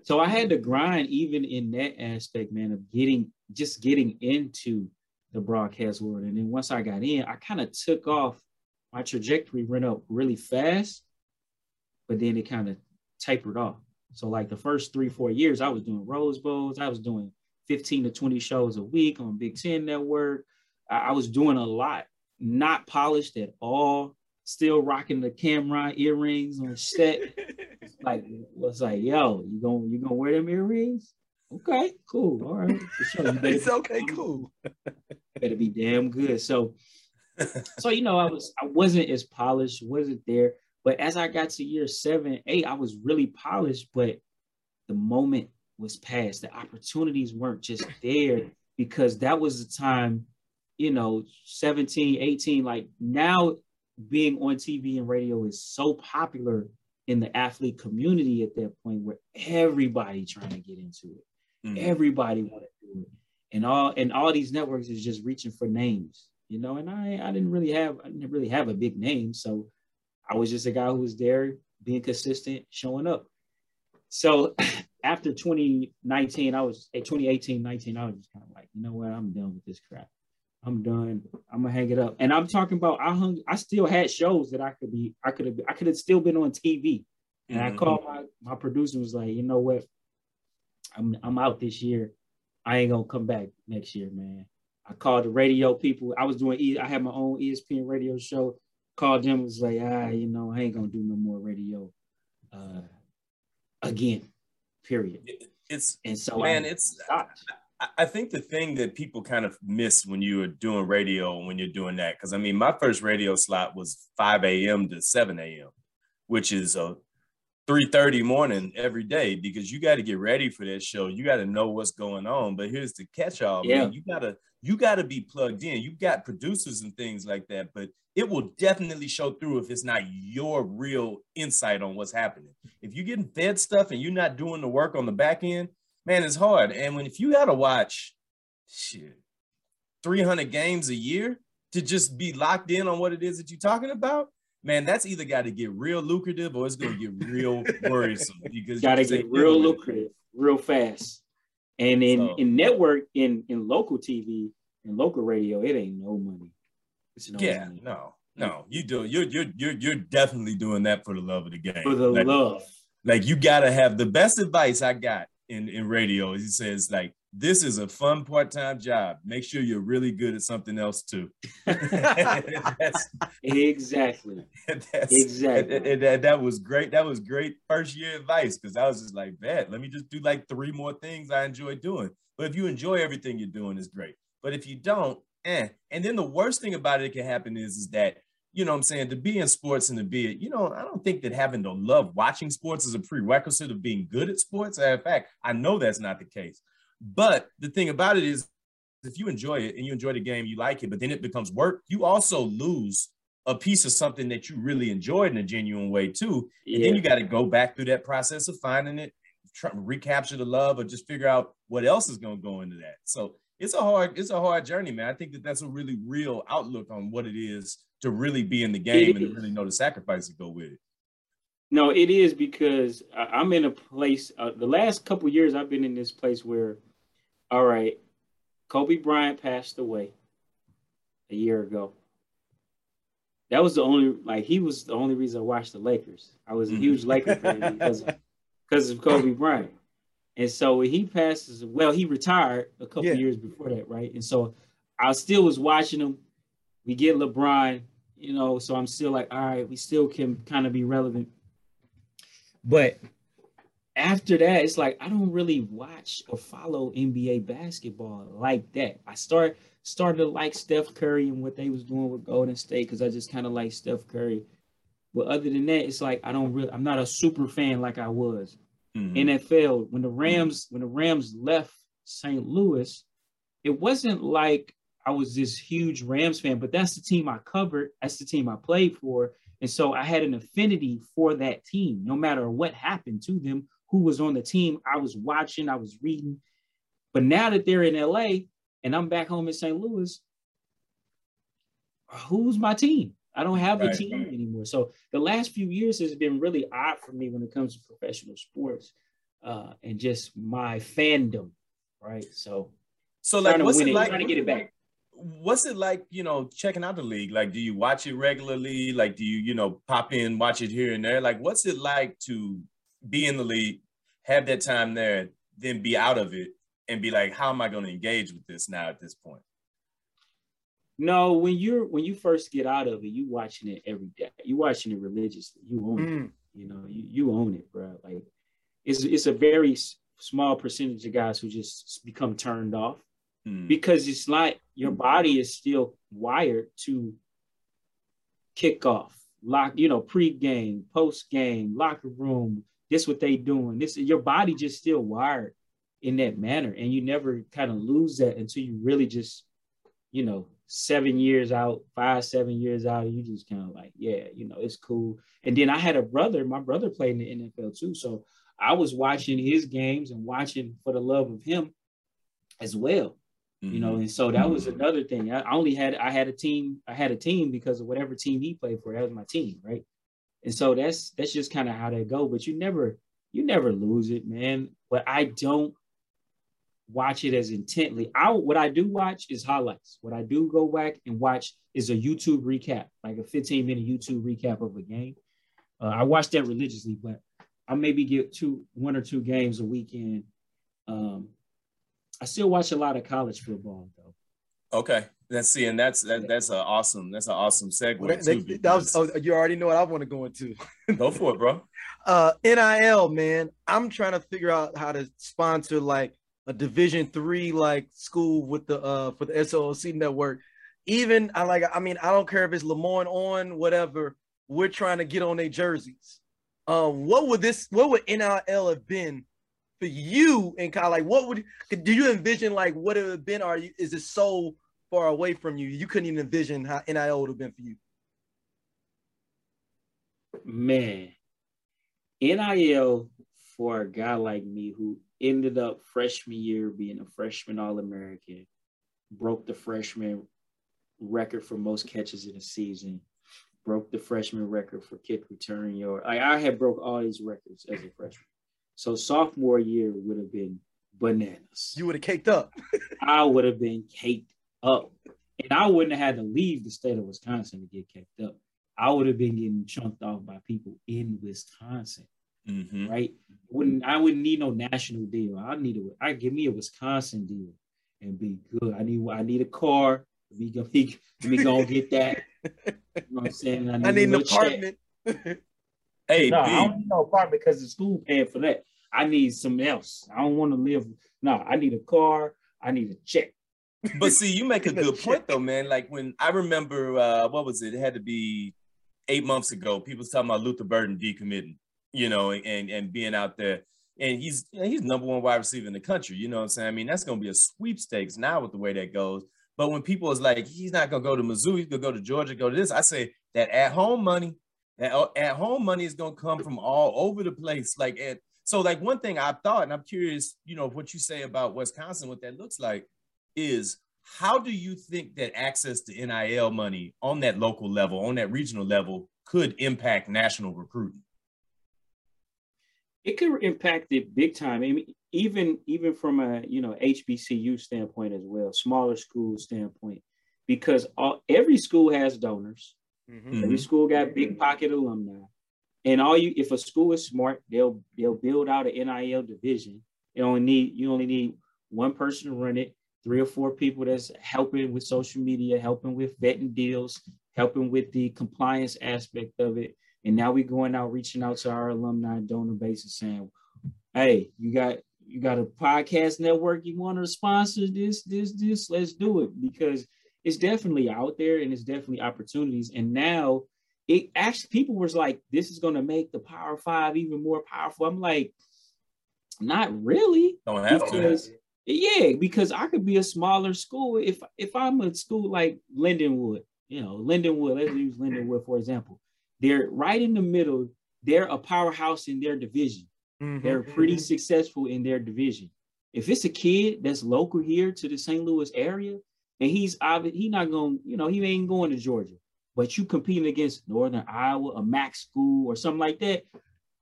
So I had to grind even in that aspect, man, of getting into the broadcast world. And then once I got in, I kind of took off. My trajectory went up really fast, but then it kind of tapered off. So like the first 3-4 years, I was doing Rose Bowls. I was doing 15 to 20 shows a week on Big Ten Network. I was doing a lot, not polished at all, still rocking the Cam'ron earrings on set. It was like, yo, you gonna wear them earrings? Okay, cool, all right. Sure. It's okay, cool. Better be damn good. So you know, I wasn't as polished, wasn't there. But as I got to year 7, 8, I was really polished. But the moment was past. The opportunities weren't just there because that was the time, you know, 17, 18. Like now, being on TV and radio is so popular in the athlete community at that point where everybody trying to get into it. Everybody want to do it. And all these networks is just reaching for names, you know, and I didn't really have a big name. So I was just a guy who was there being consistent, showing up. So after 2019, 2018-19, I was just kind of like, you know what, I'm done with this crap. I'm done. I'm gonna hang it up. And I'm talking about I still had shows that I could have still been on TV. And I called my producer and was like, you know what? I'm out this year. I ain't gonna come back next year, man. I called the radio people. I had my own ESPN radio show. called him, was like, you know, I ain't gonna do no more radio again, period. I think the thing that people kind of miss when you are doing radio, when you're doing that, because I mean, my first radio slot was 5 a.m. to 7 a.m., which is a 3:30 morning every day, because you got to get ready for that show. You got to know what's going on. But here's the catch-all, man. You gotta be plugged in. You got producers and things like that, but it will definitely show through if it's not your real insight on what's happening. If you're getting fed stuff and you're not doing the work on the back end, man, it's hard. And if you gotta watch 300 games a year to just be locked in on what it is that you're talking about, man, that's either got to get real lucrative or it's going to get real worrisome, because got to get real lucrative real fast. And in local TV and local radio, it ain't no money. It's no money. No, you do. You're definitely doing that for the love of the game. For the love. Like, you got to have the best advice I got in radio. He says, like, this is a fun part-time job. Make sure you're really good at something else too. Exactly. That was great. That was great first year advice, because I was just like, bad, let me just do like 3 more things I enjoy doing. But if you enjoy everything you're doing, it's great. But if you don't, And then the worst thing about it that can happen is that, you know what I'm saying, to be in sports and to be, I don't think that having to love watching sports is a prerequisite of being good at sports. In fact, I know that's not the case. But the thing about it is, if you enjoy it and you enjoy the game, you like it, but then it becomes work, you also lose a piece of something that you really enjoyed in a genuine way too. Yeah. And then you got to go back through that process of finding it, try to recapture the love, or just figure out what else is going to go into that. So it's a hard journey, man. I think that that's a really real outlook on what it is to really be in the game and to really know the sacrifice that go with it. No, it is, because I'm in a place, the last couple of years I've been in this place where, all right, Kobe Bryant passed away a year ago. That was the only, like, he was the only reason I watched the Lakers. I was a huge Laker fan because of Kobe Bryant. And so when he passes, well, he retired a couple years before that, right? And so I still was watching him. We get LeBron, so I'm still like, all right, we still can kind of be relevant. But after that, it's like, I don't really watch or follow NBA basketball like that. I started to like Steph Curry and what they was doing with Golden State, because I just kind of like Steph Curry. But other than that, it's like, I'm not a super fan like I was. Mm-hmm. NFL, when the Rams left St. Louis, it wasn't like I was this huge Rams fan, but that's the team I covered. That's the team I played for. And so I had an affinity for that team, no matter what happened to them, who was on the team. I was watching, I was reading. But now that they're in LA and I'm back home in St. Louis, who's my team? I don't have a team anymore. So the last few years has been really odd for me when it comes to professional sports and just my fandom, right? So like, trying to get it back. What's it like, checking out the league? Like, do you watch it regularly? Like, do you, pop in, watch it here and there? Like, what's it like to be in the league, have that time there, then be out of it and be like, how am I going to engage with this now at this point? No, when you first get out of it, you watching it every day. You watching it religiously. You own it. You own it, bro. Like, it's a very small percentage of guys who just become turned off. Because it's like your body is still wired to kick off, pre-game, post-game, locker room, this what they doing. Your body just still wired in that manner. And you never kind of lose that until you really just, 7 years out, you just kind of like, it's cool. And then I had my brother played in the NFL too. So I was watching his games and watching for the love of him as well. And so that was another thing. I had a team because of whatever team he played for. That was my team, right? And so that's just kind of how that go. But you never lose it, man. But I don't watch it as intently. What I do watch is highlights. What I do go back and watch is a YouTube recap, like a 15-minute YouTube recap of a game. I watch that religiously, but I maybe get one or two games a weekend. I still watch a lot of college football, though. Okay. Let's see, and that's an awesome segue. You already know what I want to go into. Go for it, bro. NIL, man. I'm trying to figure out how to sponsor like a Division III like school with the for the SOLC network. Even I don't care if it's Lemoyne on whatever. We're trying to get on their jerseys. What would NIL have been for you? And kind of like, do you envision like what it would have been? Is it so far away from you? You couldn't even envision how NIL would have been for you. Man, NIL for a guy like me who ended up freshman year being a freshman All-American, broke the freshman record for most catches in a season, broke the freshman record for kick return yard. I had broke all these records as a freshman. So sophomore year would have been bananas. You would have caked up. I would have been caked up. And I wouldn't have had to leave the state of Wisconsin to get caked up. I would have been getting chunked off by people in Wisconsin, mm-hmm. right? I wouldn't need no national deal. Give me a Wisconsin deal and be good. I need a car. We gonna get that. You know what I'm saying? I need an apartment. Hey, no, I don't need no apartment because the school paying for that. I need something else. I don't want to live. No, I need a car. I need a check. But see, you make a good point though, man. Like when I remember, what was it? It had to be 8 months ago. People talking about Luther Burden decommitting, you know, and being out there. And he's number one wide receiver in the country. You know what I'm saying? I mean, that's gonna be a sweepstakes now with the way that goes. But when people is like, he's not going to go to Mizzou, he's going to go to Georgia, go to this, I say that at-home money is going to come from all over the place. So one thing I've thought, and I'm curious, you know, what you say about Wisconsin, what that looks like, is how do you think that access to NIL money on that local level, on that regional level, could impact national recruiting? It could impact it big time. I mean, even from a, you know, HBCU standpoint as well, smaller school standpoint, because every school has donors. Mm-hmm. Every school got big pocket alumni, and if a school is smart, they'll build out an NIL division. You only need one person to run it, 3 or 4 people that's helping with social media, helping with vetting deals, helping with the compliance aspect of it. And now we're going out, reaching out to our alumni donor base and saying, hey, you got a podcast network you want to sponsor this, let's do it. Because it's definitely out there and it's definitely opportunities. And now it actually, people was like, this is going to make the Power Five even more powerful. I'm like, not really. Don't have to. Yeah, because I could be a smaller school. If I'm a school like Lindenwood, you know, let's use Lindenwood, for example. They're right in the middle. They're a powerhouse in their division. Mm-hmm. They're pretty successful in their division. If it's a kid that's local here to the St. Louis area, and he's not going, you know, he ain't going to Georgia, but you competing against Northern Iowa, a MAC school or something like that,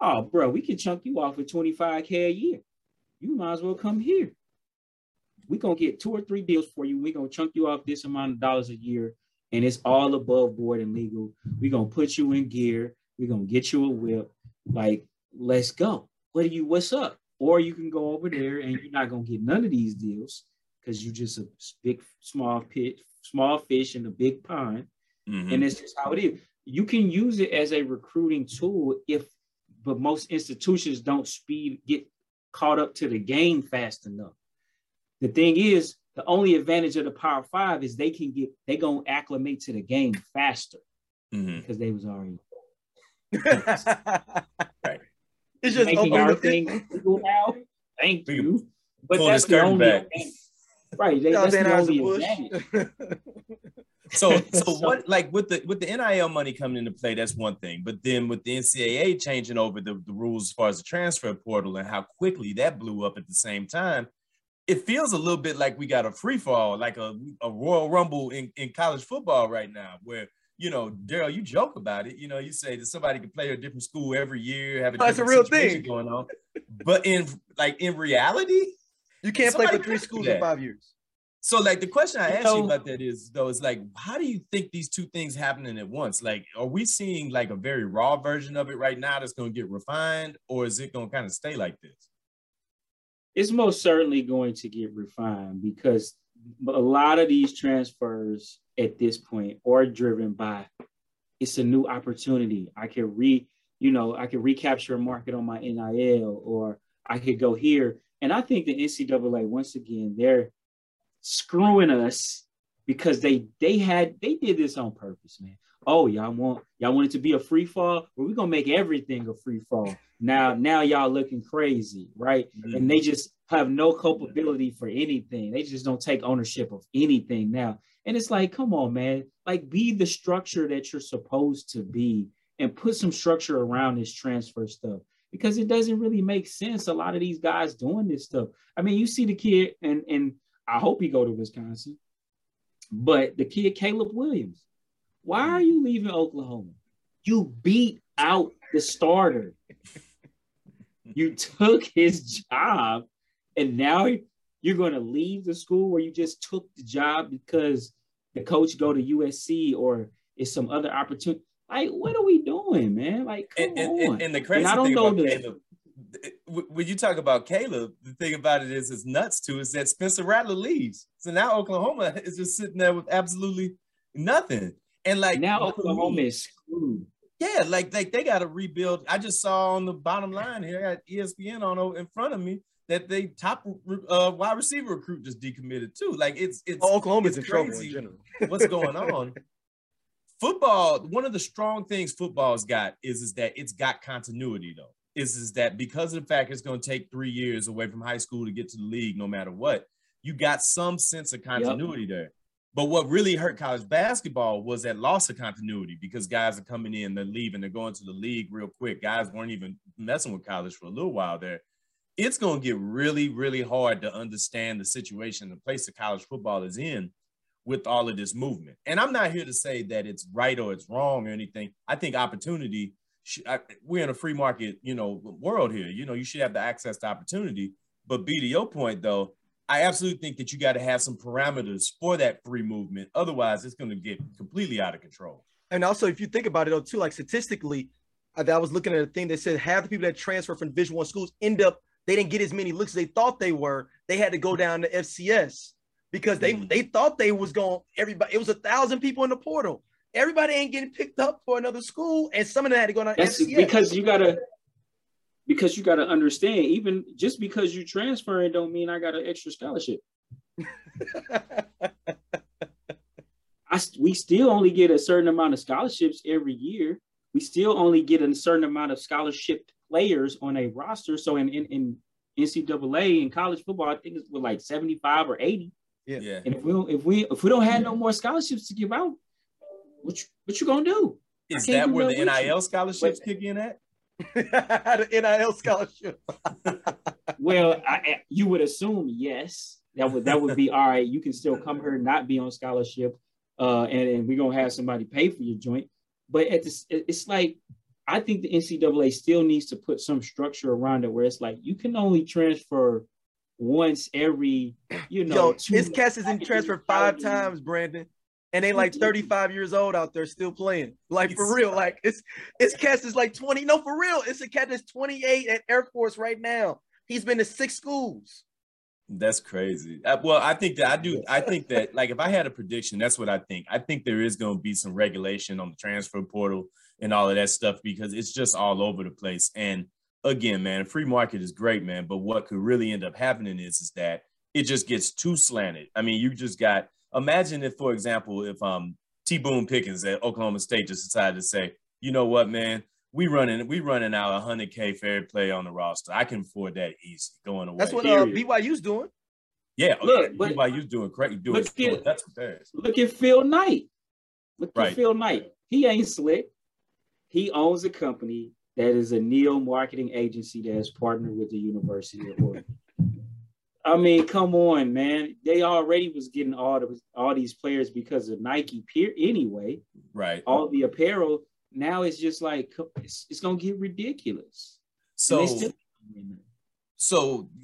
oh, bro, we can chunk you off for $25K a year. You might as well come here. We're going to get 2 or 3 deals for you. We're going to chunk you off this amount of dollars a year, and it's all above board and legal. We're going to put you in gear. We're going to get you a whip. Like, let's go. What's up? Or you can go over there and you're not going to get none of these deals because you're just a big, small fish in a big pond. Mm-hmm. And that's just how it is. You can use it as a recruiting tool but most institutions don't get caught up to the game fast enough. The thing is, the only advantage of the Power Five is they're going to acclimate to the game faster because they was already. Right. It's just making our thing legal now. Thank you. But that's the only advantage. Right. That's the only advantage. So what, like with the NIL money coming into play, that's one thing. But then with the NCAA changing over the rules as far as the transfer portal and how quickly that blew up at the same time, it feels a little bit like we got a free fall, like a Royal Rumble in college football right now, where, you know, Daryl, you joke about it. You know, you say that somebody can play a different school every year, have a different situation going on. But in reality, you can't play for 3 schools in 5 years. So like the question I asked you about that is though, is like, how do you think these 2 things happening at once? Like, are we seeing like a very raw version of it right now that's going to get refined, or is it going to kind of stay like this? It's most certainly going to get refined because a lot of these transfers at this point are driven by it's a new opportunity. I can I can recapture a market on my NIL, or I could go here. And I think the NCAA, once again, they're screwing us because they did this on purpose, man. Oh, y'all want it to be a free fall? Well, we're gonna make everything a free fall. Now y'all looking crazy, right? Mm-hmm. And they just have no culpability for anything. They just don't take ownership of anything now. And it's like, come on, man, like be the structure that you're supposed to be and put some structure around this transfer stuff, because it doesn't really make sense. A lot of these guys doing this stuff. I mean, you see the kid, and I hope he go to Wisconsin, but the kid, Caleb Williams, why are you leaving Oklahoma? You beat out the starter. You took his job, and now you're going to leave the school where you just took the job because the coach go to USC or it's some other opportunity. Like, what are we doing, man? Like, come on. And the crazy thing about Caleb, when you talk about Caleb, the thing about it is it's nuts too, is that Spencer Rattler leaves. So now Oklahoma is just sitting there with absolutely nothing. And like now Oklahoma is screwed. Yeah, like they got to rebuild. I just saw on the bottom line here, I got ESPN on in front of me, that they top wide receiver recruit just decommitted too. Like Oklahoma's in trouble in general. What's going on? Football, one of the strong things football's got is that it's got continuity though. Is that because of the fact it's going to take 3 years away from high school to get to the league no matter what, you got some sense of continuity there. But what really hurt college basketball was that loss of continuity, because guys are coming in, they're leaving, they're going to the league real quick. Guys weren't even messing with college for a little while there. It's going to get really, really hard to understand the situation, the place that college football is in with all of this movement. And I'm not here to say that it's right or it's wrong or anything. I think opportunity, we're in a free market, world here. You should have the access to opportunity. But be to your point, though, I absolutely think that you got to have some parameters for that free movement. Otherwise, it's going to get completely out of control. And also, if you think about it, though, too, like statistically, I was looking at a thing that said half the people that transfer from Division I schools end up, they didn't get as many looks as they thought they were. They had to go down to FCS because they thought they was going, everybody, it was 1,000 people in the portal. Everybody ain't getting picked up for another school, and some of them had to go down to FCS. Because you gotta understand, even just because you transfer, it don't mean I got an extra scholarship. We still only get a certain amount of scholarships every year. We still only get a certain amount of scholarship players on a roster. So in NCAA, in college football, I think it's like 75 or 80. Yeah. And if we don't have no more scholarships to give out, what you gonna do? Is that where the NIL scholarships kick in at? The NIL scholarship. Well, you would assume yes. That would be all right. You can still come here and not be on scholarship, and we're gonna have somebody pay for your joint. But it's like I think the NCAA still needs to put some structure around it where it's like you can only transfer once every his cast isn't transferred 5 times, Brandon. And they like 35 years old out there still playing. Like for real, like it's cats is like 20. No, for real, it's a cat that's 28 at Air Force right now. He's been to 6 schools. That's crazy. Well, I think that I think that like if I had a prediction, that's what I think. I think there is going to be some regulation on the transfer portal and all of that stuff because it's just all over the place. And again, man, free market is great, man. But what could really end up happening is that it just gets too slanted. I mean, you just got. Imagine if, for example, if T. Boone Pickens at Oklahoma State just decided to say, you know what, man, we running out $100K fair play on the roster. I can afford that easy going away. That's what BYU's doing. Yeah, look, BYU's doing great. That's fair. Look at Phil Knight. He ain't slick. He owns a company that is a neo-marketing agency that is partnered with the University of Oregon. I mean, come on, man. They already was getting all these players because of Nike anyway. Right. All the apparel. Now it's just like, it's going to get ridiculous. So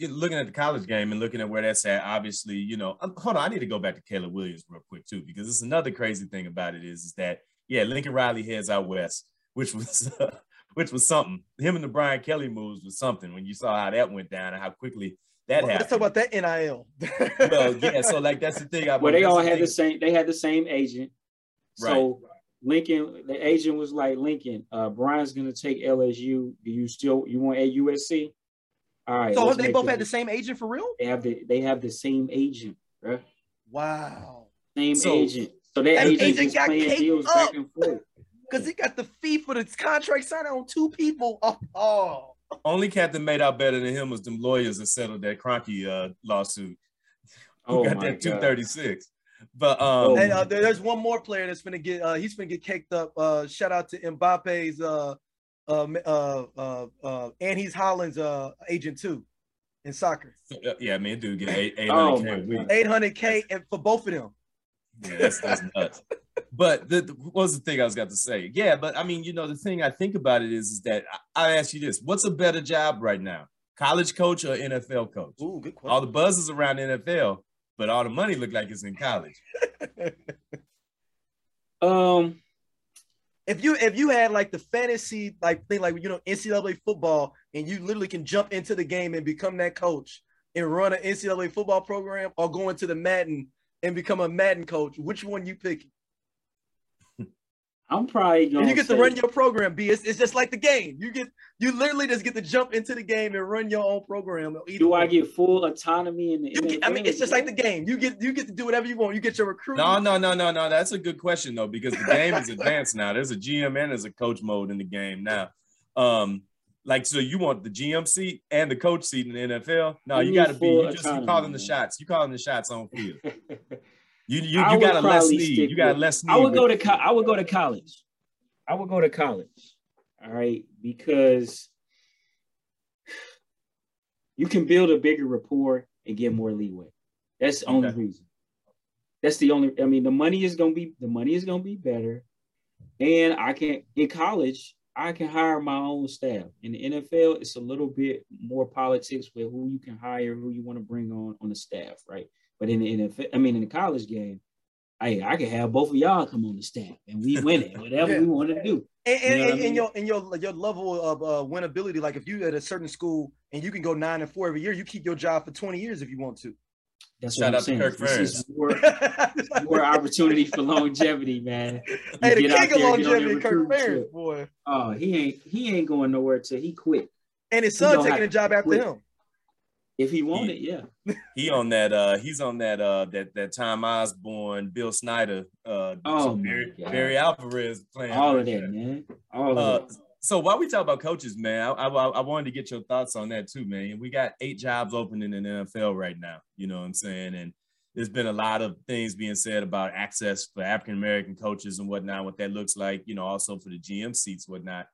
looking at the college game and looking at where that's at, obviously, hold on, I need to go back to Caleb Williams real quick too, because it's another crazy thing about it is that, yeah, Lincoln Riley heads out west, which was something. Him and the Brian Kelly moves was something when you saw how that went down and how quickly That happened. Let's talk about that NIL. Well, yeah, so like that's the thing. They had the same agent. Right. So Lincoln, the agent was like, Lincoln, Brian's gonna take LSU. Do you still want at USC? All right. So they both had the same agent for real? They have the same agent, bro. Wow. Same agent. So that agent got playing deals up back and forth. Because he got the fee for the contract signed on two people. Oh. Only cat that made out better than him was them lawyers that settled that Kroenke lawsuit. Who got that 236? But and, there's one more player that's gonna get he's gonna get caked up. Shout out to Mbappe's and he's Haaland's agent too in soccer. Yeah, I mean, dude, get 800K and for both of them. Yeah, that's nuts. But what was the thing I was about to say? Yeah, but I mean, you know, the thing I think about it is that I ask you this. What's a better job right now? College coach or NFL coach? Ooh, good question. All the buzz is around NFL, but all the money look like it's in college. If you had like the fantasy like thing, like, you know, NCAA football, and you literally can jump into the game and become that coach and run an NCAA football program, or go into the Madden and become a Madden coach, which one you picking? I'm probably going to. You get to run your program, B. It's just like the game. You literally just get to jump into the game and run your own program. Do I get full autonomy in the NFL? I mean, it's just like the game. You get to do whatever you want. You get your recruiting. No. That's a good question though, because the game is advanced now. There's a GM and there's a coach mode in the game now. Like, so you want the GM seat and the coach seat in the NFL? No, you got to be. You calling the shots. You calling the shots on field. You got a less need. You got a less need. I would go to college. All right, because you can build a bigger rapport and get more leeway. That's the only reason. That's the only. I mean, the money is gonna be better, and I can in college I can hire my own staff. In the NFL, it's a little bit more politics with who you can hire, who you want to bring on the staff, right? But in the NFL, I mean, in the college game, I can have both of y'all come on the staff and we win it, whatever we want to do. And your level of winnability, like if you at a certain school and you can go 9-4 every year, you keep your job for 20 years if you want to. Shout out to Kirk Ferentz. More opportunity for longevity, man. The king of longevity, Kirk Ferentz, boy. Oh, he ain't going nowhere till he quit. And his son taking a job after him. If he wanted, yeah. He's on that Tom Osborne, Bill Snyder, Barry Alvarez playing. All of that, man. All of that. So while we talk about coaches, man, I wanted to get your thoughts on that too, man. We got 8 jobs opening in the NFL right now. You know what I'm saying? And there's been a lot of things being said about access for African American coaches and whatnot, what that looks like, you know, also for the GM seats, whatnot.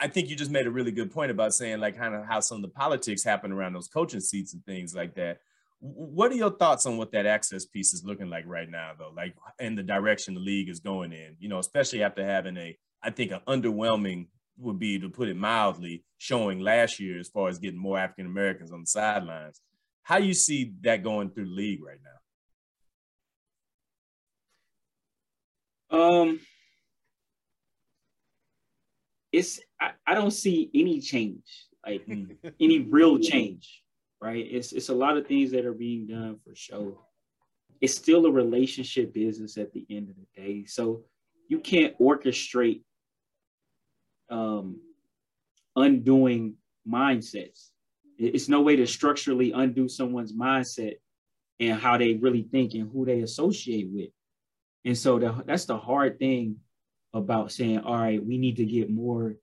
I think you just made a really good point about saying like kind of how some of the politics happen around those coaching seats and things like that. What are your thoughts on what that access piece is looking like right now though? Like in the direction the league is going in, you know, especially after having I think an underwhelming would be to put it mildly showing last year as far as getting more African Americans on the sidelines. How do you see that going through the league right now? I don't see any change, like any real change, right? It's a lot of things that are being done for show. It's still a relationship business at the end of the day. So you can't orchestrate undoing mindsets. It's no way to structurally undo someone's mindset and how they really think and who they associate with. And so that's the hard thing about saying, all right, we need to get more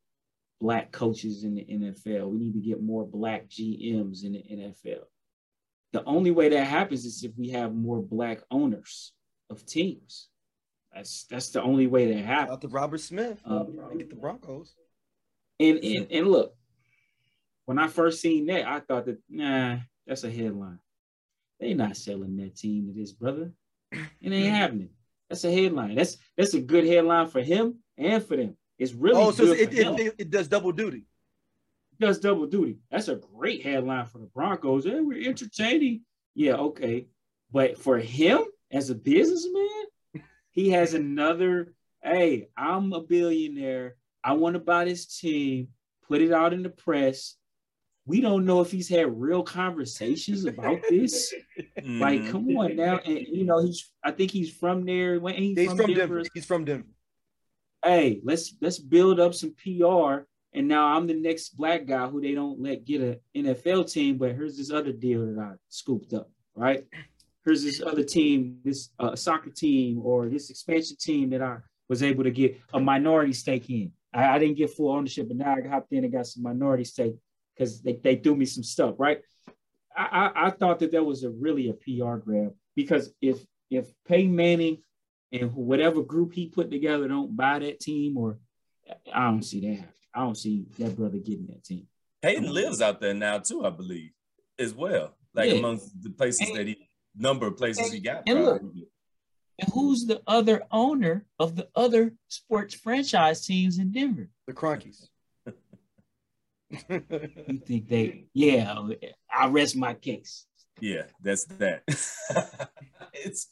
Black coaches in the NFL. We need to get more Black GMs in the NFL. The only way that happens is if we have more Black owners of teams. That's the only way that happens. About the Robert Smith, get the Broncos. And look, when I first seen that, I thought that, that's a headline. They not selling that team to this brother. It ain't happening. That's a headline. That's a good headline for him and for them. It's really it does double duty. It does double duty. That's a great headline for the Broncos. Hey, we're entertaining. Yeah, okay. But for him as a businessman, he has another, hey, I'm a billionaire. I want to buy this team, put it out in the press. we don't know if he's had real conversations about this. Like, come on now. And, you know, I think he's from there. He's from Denver. He's from Denver. Hey, let's build up some PR. And now I'm the next black guy who they don't let get an NFL team, but here's this other deal that I scooped up, right? Here's this other team, this soccer team or this expansion team that I was able to get a minority stake in. I didn't get full ownership, but now I hopped in and got some minority stake because they threw me some stuff, right? I thought that was really a PR grab, because if Peyton Manning and whatever group he put together don't buy that team, or I don't see that happening. I don't see that brother getting that team. Peyton lives out there now too, I believe, as well. Like amongst the places he got. And look, and who's the other owner of the other sports franchise teams in Denver? The Cronkies. You think they? Yeah, I rest my case. Yeah, that's that. It's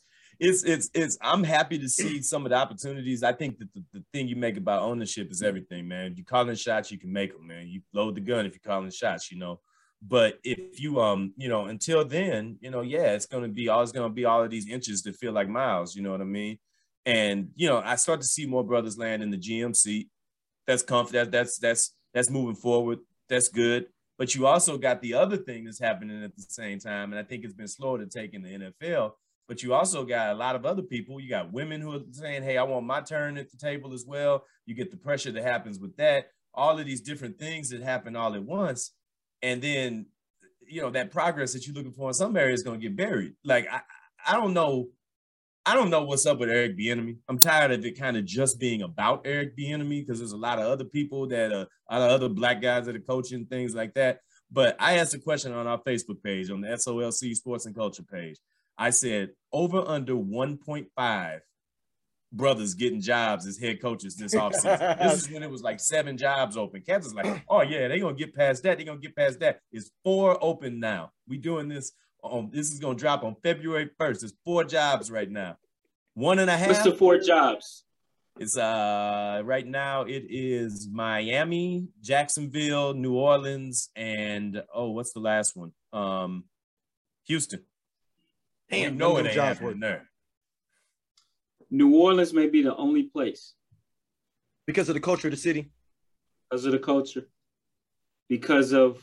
I'm happy to see some of the opportunities. I think that the thing you make about ownership is everything, man. If you're calling shots, you can make them, man. You load the gun if you're calling shots, you know. But if you, you know, until then, you know, yeah, it's going to be all of these inches that feel like miles, you know what I mean? And, you know, I start to see more brothers land in the GM seat. That's confident. That's moving forward. That's good. But you also got the other thing that's happening at the same time. And I think it's been slower to take in the NFL. But you also got a lot of other people. You got women who are saying, hey, I want my turn at the table as well. You get the pressure that happens with that. All of these different things that happen all at once. And then, you know, that progress that you're looking for in some areas is going to get buried. Like, I don't know. I don't know what's up with Eric Bieniemy. I'm tired of it kind of just being about Eric Bieniemy, because there's a lot of other people that are a lot of other black guys that are coaching, things like that. But I asked a question on our Facebook page, on the SOLC Sports and Culture page. I said, over under 1.5 brothers getting jobs as head coaches this offseason. This is when it was like 7 jobs open. Cats is like, oh, yeah, they're going to get past that. They're going to get past that. It's 4 open now. We doing this. This is going to drop on February 1st. It's 4 jobs right now. 1.5. What's the 4 jobs? It's right now it is Miami, Jacksonville, New Orleans, and, what's the last one? Houston. Damn, you know it ain't happening there. New Orleans may be the only place. Because of the culture of the city? Because of the culture. Because of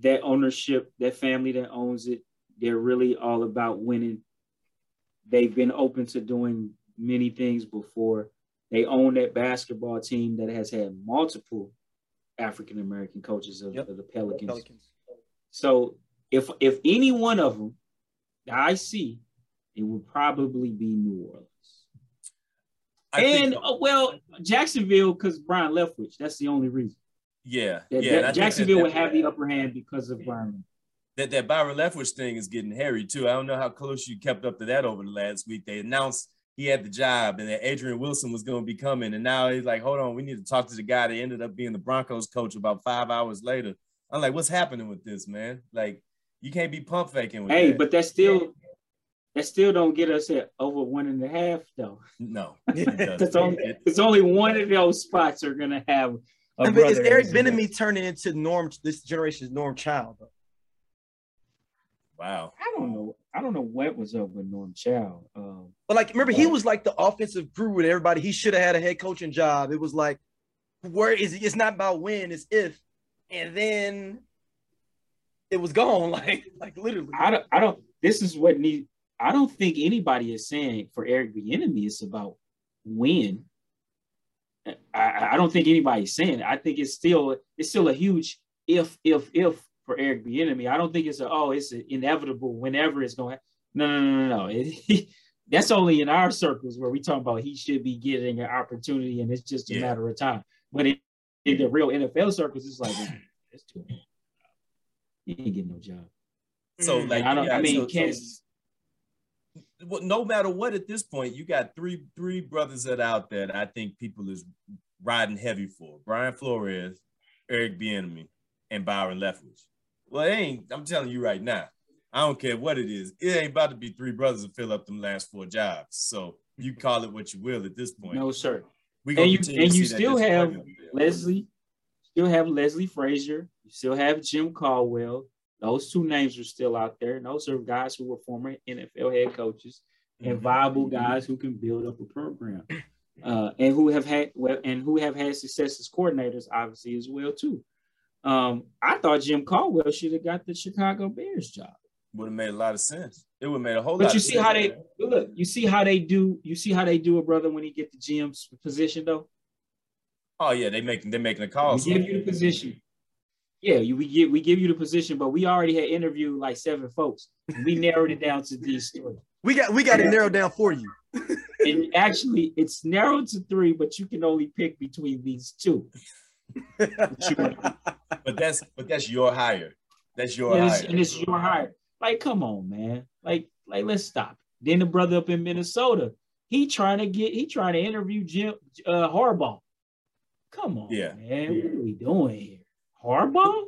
that ownership, that family that owns it. They're really all about winning. They've been open to doing many things before. They own that basketball team that has had multiple African-American coaches of the Pelicans. So if any one of them I see, it would probably be New Orleans. Jacksonville, because Brian Leftwich. That's the only reason. Yeah. Jacksonville would have the upper hand because of Brian. That Byron Leftwich thing is getting hairy, too. I don't know how close you kept up to that over the last week. They announced he had the job and that Adrian Wilson was going to be coming. And now he's like, hold on, we need to talk to the guy that ended up being the Broncos coach about 5 hours later. I'm like, what's happening with this, man? Like, you can't be pump faking with that. But that still don't get us at over 1.5 though. No, it's only one of those spots are gonna have. But is Eric Bieniemy turning into Norm? This generation's Norm Child. Though? Wow, I don't know what was up with Norm Child. But like, remember he was like the offensive guru with everybody. He should have had a head coaching job. It was like, where is it? It's not about when, it's if, and then. It was gone, like literally. I don't. This is what need. I don't think anybody is saying for Eric Bieniemy it's about when. I don't think anybody's saying it. I think it's still a huge if for Eric Bieniemy. I don't think it's inevitable whenever it's going. No. That's only in our circles where we talk about he should be getting an opportunity and it's just a matter of time. But in the real NFL circles, it's like it's too bad. He didn't get no job. So, like, well, no matter what, at this point, you got three brothers that are out there that I think people is riding heavy for: Brian Flores, Eric Bieniemy, and Byron Leftwich. Well, it ain't. I'm telling you right now, I don't care what it is. It ain't about to be three brothers to fill up them last 4 jobs. So you call it what you will at this point. No, sir. We and you still have Leslie. still have Leslie Frazier. You still have Jim Caldwell. Those two names are still out there. And those are guys who were former NFL head coaches and viable guys who can build up a program and who have had success as coordinators, obviously, as well, too. I thought Jim Caldwell should have got the Chicago Bears job. Would have made a lot of sense. It would have made a whole lot of sense. But you see how they look. You see how they do a brother when he get the GM's position though. Oh yeah, they're making a call. We give you the position. Yeah, we give you the position, but we already had interviewed like 7 folks. We narrowed it down to these 3. We got it narrowed down for you. And actually, it's narrowed to 3, but you can only pick between these 2. but that's your hire. And it's your hire. Like, come on, man. Like, let's stop. Then the brother up in Minnesota, he trying to interview Jim Harbaugh. Come on, man. Yeah. What are we doing here? Harbaugh?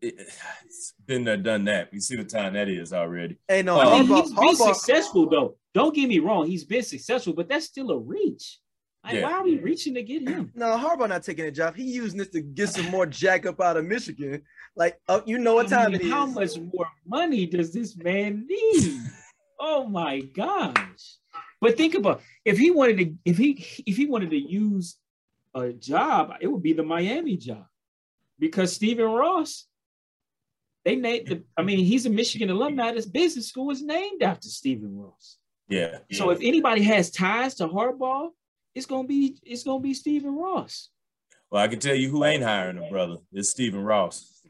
It's been there, done that. You see the time that is already. Hey, no, Harbaugh, he's been successful though. Don't get me wrong, he's been successful, but that's still a reach. Like, why are we reaching to get him? No, Harbaugh not taking a job. He using this to get some more jack up out of Michigan. Like, you know what time it is. How much more money does this man need? Oh my gosh! But think about if he wanted to use a job, it would be the Miami job because Stephen Ross. He's a Michigan alumni. This business school is named after Stephen Ross. Yeah. So if anybody has ties to Harbaugh, it's gonna be Stephen Ross. Well, I can tell you who ain't hiring a brother. It's Stephen Ross.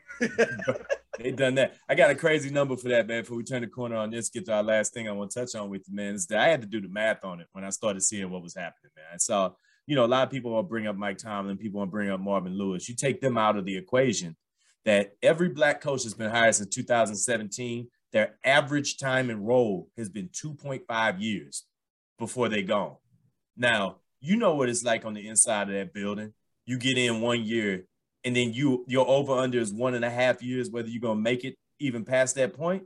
They done that. I got a crazy number for that, man. Before we turn the corner on this, get to our last thing I want to touch on with you, man. Is that I had to do the math on it when I started seeing what was happening, man. I saw, a lot of people will bring up Mike Tomlin, people will bring up Marvin Lewis. You take them out of the equation. That every black coach has been hired since 2017. Their average time enrolled has been 2.5 years before they gone. Now, you know what it's like on the inside of that building. You get in 1 year, and then your over-under is 1.5 years, whether you're going to make it even past that point.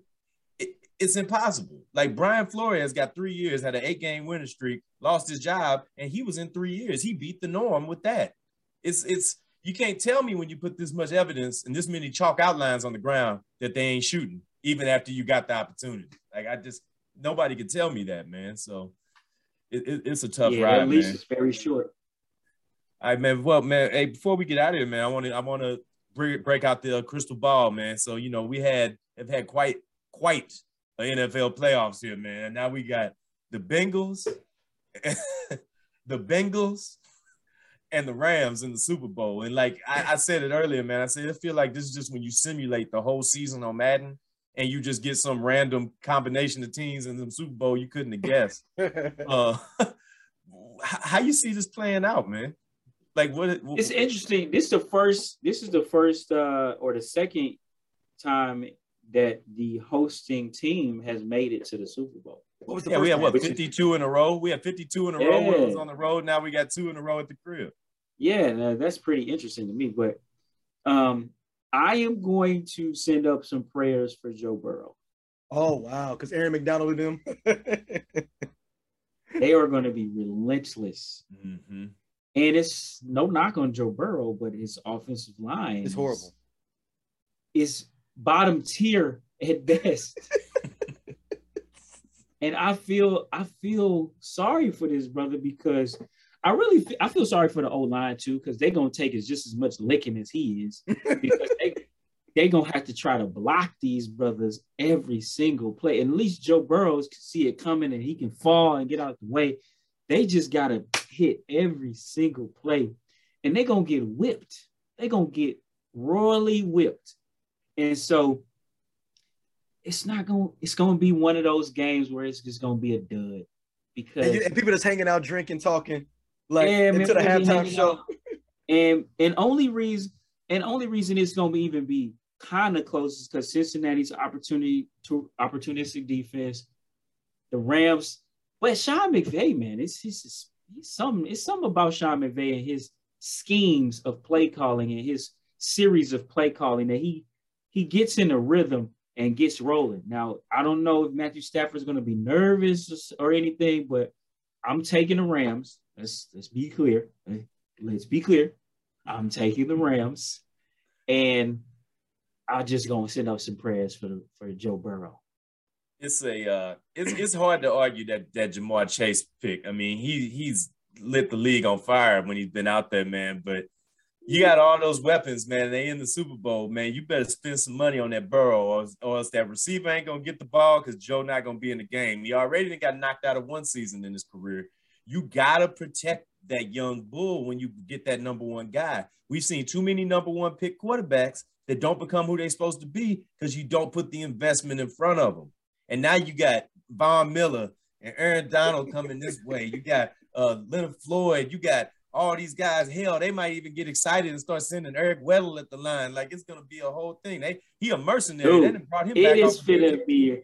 It's impossible. Like, Brian Flores got 3 years, had an 8-game winning streak, lost his job, and he was in 3 years. He beat the norm with that. You can't tell me when you put this much evidence and this many chalk outlines on the ground that they ain't shooting, even after you got the opportunity. Like, nobody can tell me that, man, so... It's a tough ride, at least, man. It's very short. All right, man. Well, man, hey, before we get out of here, man, I want to break out the crystal ball, man. So, we have had quite an NFL playoffs here, man. And now we got the Bengals, and the Rams in the Super Bowl. And like I said it earlier, man, I said, I feel like this is just when you simulate the whole season on Madden. And you just get some random combination of teams in the Super Bowl you couldn't have guessed. How you see this playing out, man? Like what it's interesting. This is the first or the second time that the hosting team has made it to the Super Bowl. What was the first we had what, 52 in a row? We had 52 in a row when it was on the road. Now we got 2 in a row at the crib. Yeah, that's pretty interesting to me. But I am going to send up some prayers for Joe Burrow. Oh, wow. Because Aaron McDonald and them. They are going to be relentless. Mm-hmm. And it's no knock on Joe Burrow, but his offensive line is horrible. It's bottom tier at best. And I feel sorry for this brother because I feel sorry for the O-line, too, because they're going to take just as much licking as he is. Because they're going to have to try to block these brothers every single play. And at least Joe Burrows can see it coming and he can fall and get out of the way. They just got to hit every single play. And they're going to get whipped. They're going to get royally whipped. And so it's going to be one of those games where it's just going to be a dud. Because and people just hanging out, drinking, talking. Like into the halftime show, and only reason it's gonna even be kind of close is because Cincinnati's opportunistic defense, the Rams, but Sean McVay, man, it's something about Sean McVay and his schemes of play calling and his series of play calling that he gets in a rhythm and gets rolling. Now I don't know if Matthew Stafford's gonna be nervous or anything, but I'm taking the Rams. Let's be clear. I'm taking the Rams. And I'm just gonna send up some prayers for Joe Burrow. It's a it's hard to argue that Jamar Chase pick. I mean, he's lit the league on fire when he's been out there, man. But you got all those weapons, man. They in the Super Bowl, man. You better spend some money on that Burrow, or else that receiver ain't gonna get the ball because Joe not gonna be in the game. He already got knocked out of one season in his career. You gotta protect that young bull when you get that number one guy. We've seen too many number one pick quarterbacks that don't become who they're supposed to be because you don't put the investment in front of them. And now you got Von Miller and Aaron Donald coming this way. You got Leonard Floyd. You got all these guys. Hell, they might even get excited and start sending Eric Weddle at the line. Like, it's going to be a whole thing. He a mercenary. Dude, they brought him back. It is finna be.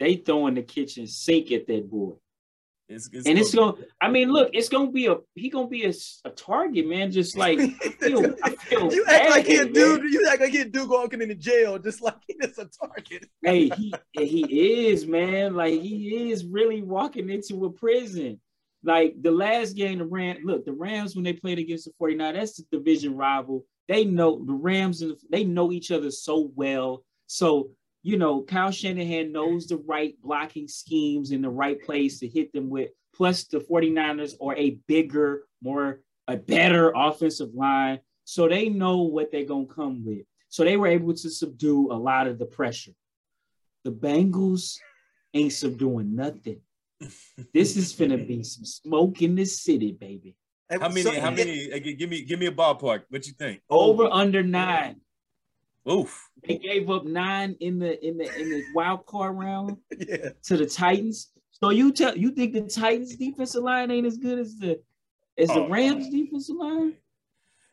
They throwing the kitchen sink at that boy. It's gonna be a target, man. Just like I feel you act like he a dude. Man. You act like he a dude walking into jail, just like he's a target. Hey, he is, man. Like, he is really walking into a prison. Like the last game, the Rams, when they played against the 49ers, that's the division rival. They know the Rams and they know each other so well. So, you know, Kyle Shanahan knows the right blocking schemes and the right plays to hit them with. Plus, the 49ers are a bigger, better offensive line. So they know what they're going to come with. So they were able to subdue a lot of the pressure. The Bengals ain't subduing nothing. This is finna be some smoke in this city, baby. How many? Give me a ballpark. What you think? Over under 9. Oof. They gave up 9 in the wild card round to the Titans. So you think the Titans defensive line ain't as good as the Rams defensive line?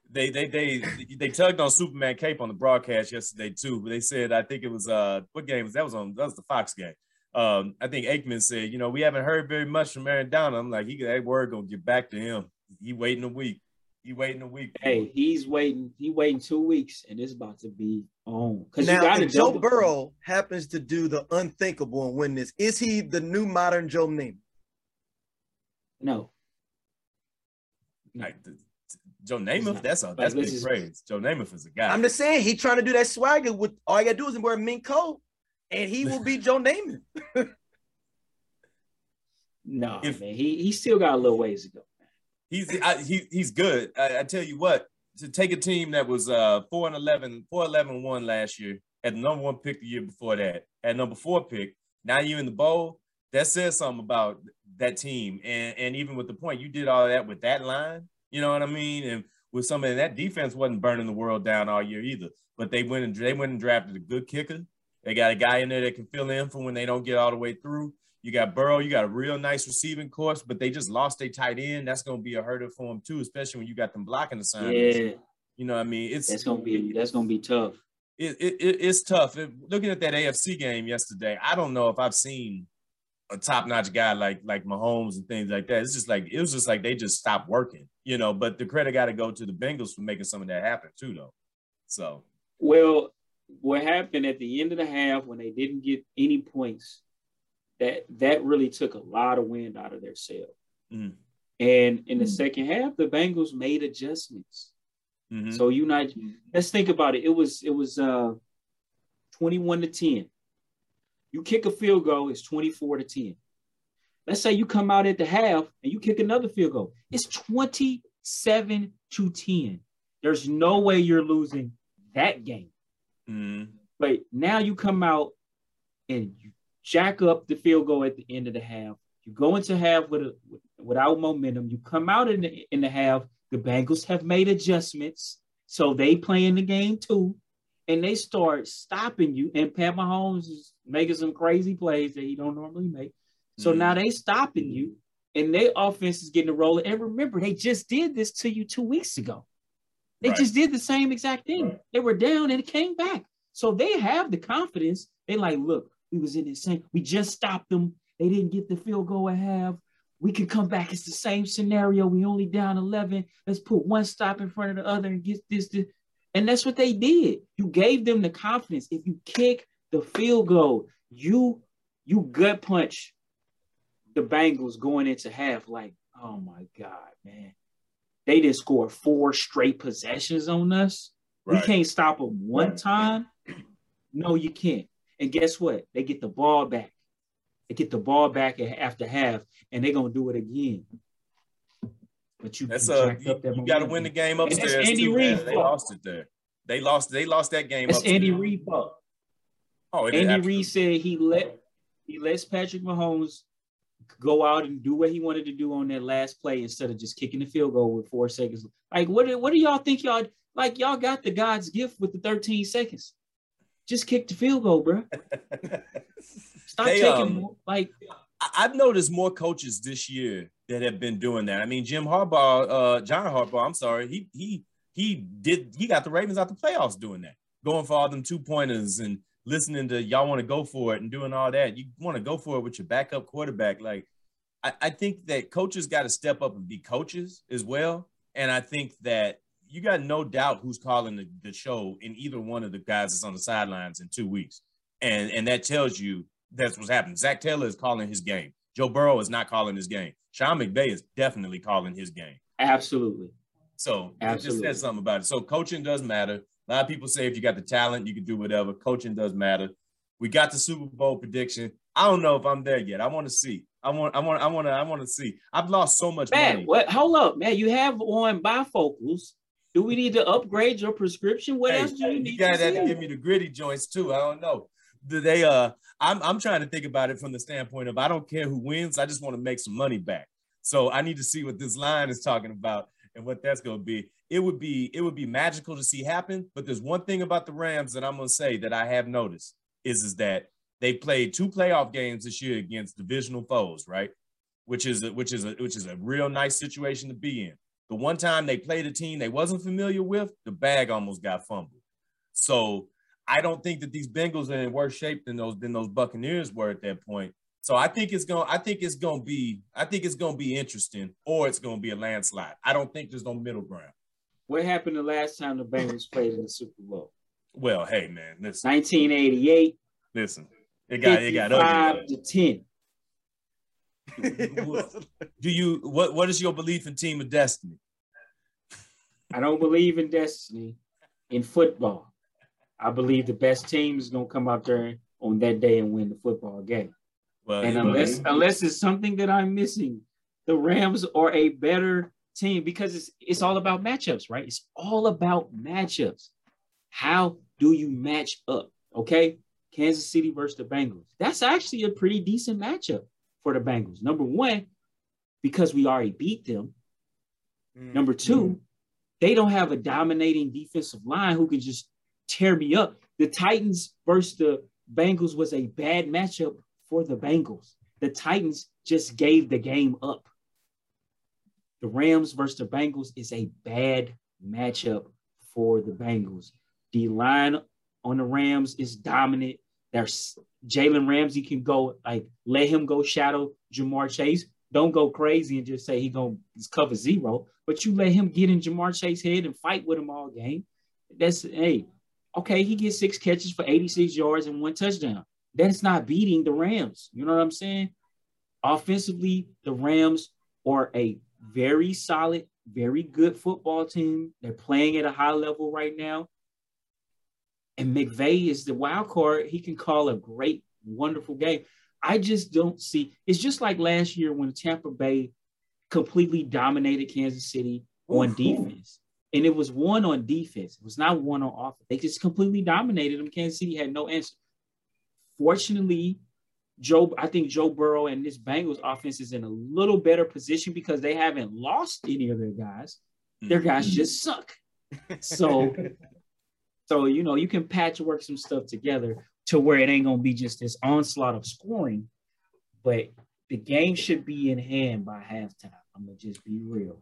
They tugged on Superman Cape on the broadcast yesterday too. But they said, I think it was what game was that? That was the Fox game. I think Aikman said, you know, we haven't heard very much from Aaron Donald. I'm like, that word gonna get back to him. He waiting a week. Hey, he's waiting. He waiting 2 weeks, and it's about to be on. Now, if Joe Burrow happens to do the unthinkable and win this, is he the new modern Joe Namath? No. Joe Namath, that's big praise. Joe Namath is a guy. I'm just saying, he's trying to do that swagger. With all you gotta do is wear a mink coat, and he will be Joe Namath. No, man, he still got a little ways to go. He's good. I tell you what, to take a team that was 4-11-1 last year, had the number one pick the year before that, had number 4 pick, now you're in the bowl, that says something about that team. And even with the point, you did all that with that line, you know what I mean? And with somebody, that defense wasn't burning the world down all year either, but they went and drafted a good kicker. They got a guy in there that can fill in for when they don't get all the way through. You got Burrow. You got a real nice receiving corps, but they just lost their tight end. That's going to be a hurdle for them too, especially when you got them blocking assignments. Yeah, you know what I mean. That's going to be tough. It's tough. Looking at that AFC game yesterday, I don't know if I've seen a top-notch guy like Mahomes and things like that. It was just like they just stopped working, you know. But the credit got to go to the Bengals for making some of that happen too, though. So, well, what happened at the end of the half when they didn't get any points? That really took a lot of wind out of their sail. Mm-hmm. And in the second half, the Bengals made adjustments. Mm-hmm. So United, let's think about it. It was 21-10. You kick a field goal, it's 24-10. Let's say you come out at the half and you kick another field goal. It's 27-10. There's no way you're losing that game. Mm-hmm. But now you come out and you jack up the field goal at the end of the half. You go into half without momentum. You come out in the half. The Bengals have made adjustments, so they play in the game too, and they start stopping you. And Pat Mahomes is making some crazy plays that he don't normally make. So now they stopping you, and their offense is getting a rolling. And remember, they just did this to you 2 weeks ago. They just did the same exact thing. Right. They were down, and it came back. So they have the confidence. They like, look, we was in the same. We just stopped them. They didn't get the field goal at half. We can come back. It's the same scenario. We only down 11. Let's put one stop in front of the other and get this. And that's what they did. You gave them the confidence. If you kick the field goal, you gut punch the Bengals going into half. Like, oh my God, man. they just scored 4 straight possessions on us. Right. We can't stop them one time. No, you can't. And guess what? They get the ball back. They get the ball back after half, and they're going to do it again. But you got to win the game upstairs. And that's Andy Reid. They lost it there. They lost that game. That's Andy Reid. Oh, Andy Reid said he lets Patrick Mahomes go out and do what he wanted to do on that last play instead of just kicking the field goal with 4 seconds. Like, what do y'all think y'all like? Y'all got the God's gift with the 13 seconds. Just kick the field goal, bro. Stop taking more. Like, I've noticed more coaches this year that have been doing that. I mean, John Harbaugh. I'm sorry, he got the Ravens out the playoffs doing that, going for all them 2-pointers and listening to y'all want to go for it and doing all that. You want to go for it with your backup quarterback. Like, I think that coaches got to step up and be coaches as well. And I think that you got no doubt who's calling the show in either one of the guys that's on the sidelines in 2 weeks. And that tells you that's what's happening. Zach Taylor is calling his game. Joe Burrow is not calling his game. Sean McVay is definitely calling his game. Absolutely. So it just says something about it. So coaching does matter. A lot of people say if you got the talent, you can do whatever. Coaching does matter. We got the Super Bowl prediction. I don't know if I'm there yet. I want to see. I want to see. I've lost so much money. What? Hold up, man. You have on bifocals. Do we need to upgrade your prescription? What else do you need? You got to give me the gritty joints too. I don't know. Do they? I'm trying to think about it from the standpoint of I don't care who wins. I just want to make some money back. So I need to see what this line is talking about and what that's going to be. It would be magical to see happen. But there's one thing about the Rams that I'm going to say that I have noticed is that they played 2 playoff games this year against divisional foes, right? Which is a real nice situation to be in. The one time they played a team they wasn't familiar with, the bag almost got fumbled. So I don't think that these Bengals are in worse shape than those Buccaneers were at that point. So I think it's gonna be interesting, or it's gonna be a landslide. I don't think there's no middle ground. What happened the last time the Bengals played in the Super Bowl? Well, hey man, listen. 1988. Listen, it got 5-10. What is your belief in Team of Destiny? I don't believe in destiny in football. I believe the best team is gonna come out there on that day and win the football game. Well, and unless it's something that I'm missing, the Rams are a better team because it's all about matchups, right? It's all about matchups. How do you match up? Okay, Kansas City versus the Bengals. That's actually a pretty decent matchup for the Bengals. Number one, because we already beat them. Number two, they don't have a dominating defensive line who can just tear me up. The Titans versus the Bengals was a bad matchup for the Bengals. The Titans just gave the game up. The Rams versus the Bengals is a bad matchup for the Bengals. The line on the Rams is dominant. There's Jalen Ramsey can go, like, let him go shadow Jamar Chase. Don't go crazy and just say he's going to cover zero, but you let him get in Jamar Chase's head and fight with him all game. That's, hey, okay, he gets 6 catches for 86 yards and 1 touchdown. That's not beating the Rams. You know what I'm saying? Offensively, the Rams are a very solid, very good football team. They're playing at a high level right now. And McVay is the wild card. He can call a great, wonderful game. I just don't see – it's just like last year when Tampa Bay completely dominated Kansas City on defense. And it was one on defense. It was not one on offense. They just completely dominated them. Kansas City had no answer. Fortunately, I think Joe Burrow and this Bengals offense is in a little better position because they haven't lost any of their guys. Their guys just suck. So you know, you can patchwork some stuff together to where it ain't going to be just this onslaught of scoring, but the game should be in hand by halftime. I'm going to just be real.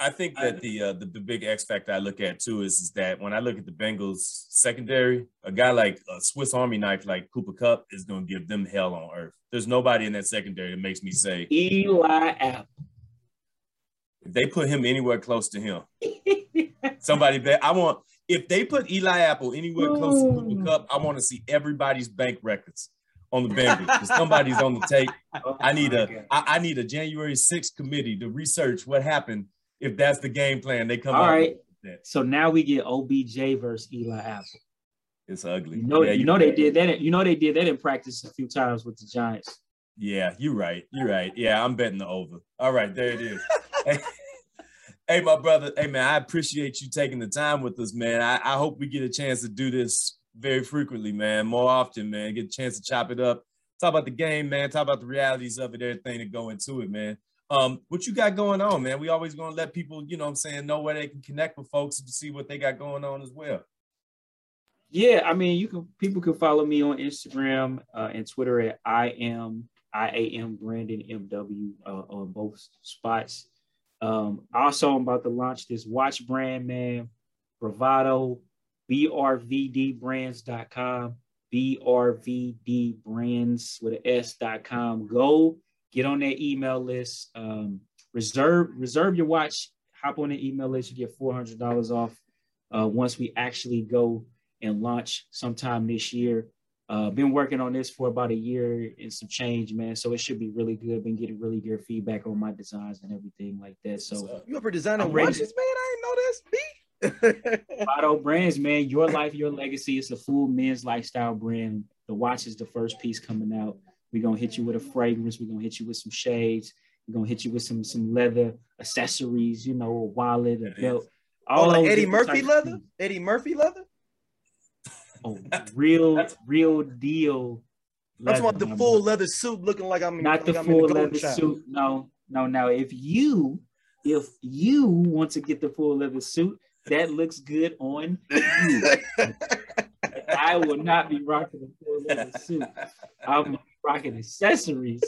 I think that the big X factor I look at too is that when I look at the Bengals secondary, a guy like a Swiss Army knife like Cooper Kupp is going to give them hell on earth. There's nobody in that secondary that makes me say Eli Apple. If they put him anywhere close to him, if they put Eli Apple anywhere close to Cooper Kupp, I want to see everybody's bank records on the Bengals. Somebody's on the tape. I need a January 6th committee to research what happened if that's the game plan. They come all out. Right. So now we get OBJ versus Eli Apple. It's ugly. You know they did that in practice a few times with the Giants. Yeah, you're right. You're right. Yeah, I'm betting the over. All right, there it is. Hey, my brother. Hey, man, I appreciate you taking the time with us, man. I hope we get a chance to do this very frequently, man, more often, man. Get a chance to chop it up. Talk about the game, man. Talk about the realities of it, everything that go into it, man. What you got going on, man? We always going to let people, you know what I'm saying, know where they can connect with folks and see what they got going on as well. Yeah, I mean, people can follow me on Instagram and Twitter at I am Brandon MW on both spots. Also, I'm about to launch this watch brand, man, Bravado, brvdbrands.com, brvdbrands with an s.com. Go get on that email list. Reserve your watch. Hop on the email list. You get $400 off once we actually go and launch sometime this year. Been working on this for about a year and some change, man. So it should be really good. Been getting really good feedback on my designs and everything like that. So you ever design on watches, man? I didn't know this. Me? Bravado Brands, man. Your life, your legacy. It's a full men's lifestyle brand. The watch is the first piece coming out. We're going to hit you with a fragrance. We're going to hit you with some shades. We're going to hit you with some leather accessories, you know, a wallet, a belt. All like Eddie Murphy leather? Eddie Murphy leather? Oh, real deal. That's why the full leather suit looking like I'm not the full leather suit. No. If you want to get the full leather suit, that looks good on you. I will not be rocking a full leather suit. I'm rocking accessories.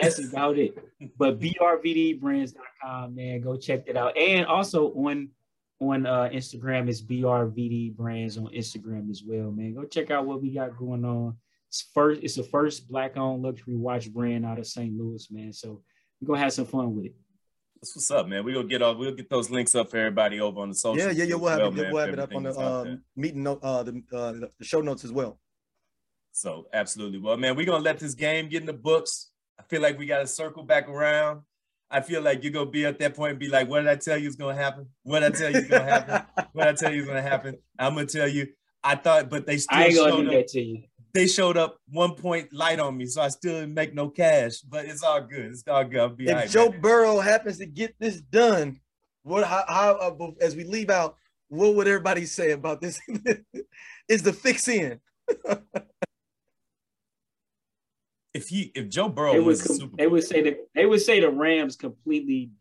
That's about it. But brvdbrands.com, man, go check that out. And also on Instagram is BRVD Brands on Instagram as well, man. Go check out what we got going on. It's the first Black-owned luxury watch brand out of St. Louis, man. So we're gonna have some fun with it. That's what's up, man. We'll get those links up for everybody over on the social. Yeah. We'll have it up on the meeting the show notes as well. So absolutely. Well, man, we're gonna let this game get in the books. I feel like we gotta circle back around. I feel like you're going to be at that point and be like, what did I tell you is going to happen? I'm going to tell you. I thought, but they still showed up. They showed up 1 point light on me, so I still didn't make no cash. But it's all good. I'll be all right. If Joe Burrow happens to get this done, how as we leave out, what would everybody say about this? Is the fix in? If Joe Burrow was Super Bowl, they would say the Rams completely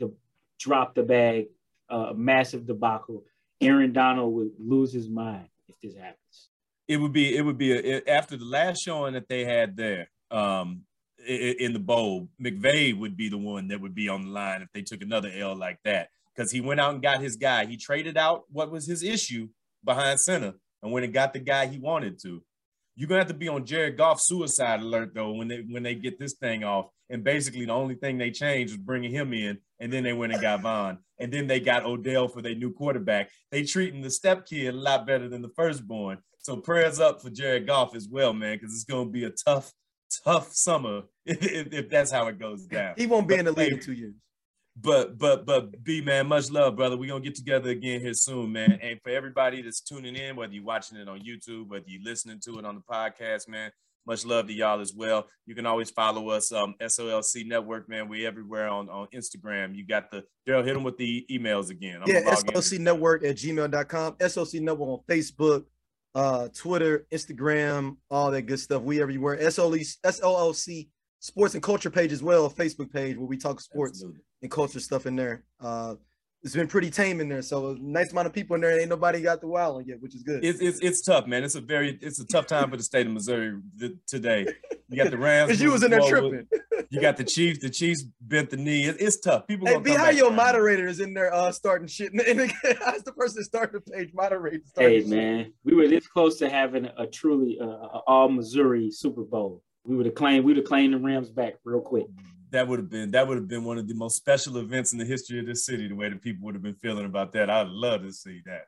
dropped the bag, massive debacle. Aaron Donald would lose his mind if this happens. It would be after the last showing that they had there in the bowl. McVay would be the one that would be on the line if they took another L like that, because he went out and got his guy. He traded out what was his issue behind center and went and got the guy he wanted to. You're going to have to be on Jared Goff's suicide alert, though, when they get this thing off. And basically the only thing they changed was bringing him in, and then they went and got Vaughn. And then they got Odell for their new quarterback. They treating the step kid a lot better than the firstborn. So prayers up for Jared Goff as well, man, because it's going to be a tough, tough summer if that's how it goes down. He won't be in the league in 2 years. But B, man, much love, brother. We're going to get together again here soon, man. And for everybody that's tuning in, whether you're watching it on YouTube, whether you're listening to it on the podcast, man, much love to y'all as well. You can always follow us, SOLC Network, man. We're everywhere on Instagram. You got the – Daryl, hit them with the emails again. SOLCnetwork@gmail.com. SOLC Network on Facebook, Twitter, Instagram, all that good stuff. We everywhere. SOLC Sports and Culture page as well, Facebook page where we talk sports. Absolutely. And culture stuff in there. It's been pretty tame in there, so nice amount of people in there. Ain't nobody got the wild on yet, which is good. It's tough, man. It's a tough time for the state of Missouri today. You got the Rams. Because you was in there tripping. You got the Chiefs. The Chiefs bent the knee. It's tough. People. Hey, be how your moderator is in there starting shit. And how's the person that started the page moderator? Hey, man, shit. We were this close to having a truly all Missouri Super Bowl. We would have claimed the Rams back real quick. That would have been one of the most special events in the history of this city, the way the people would have been feeling about that. I'd love to see that.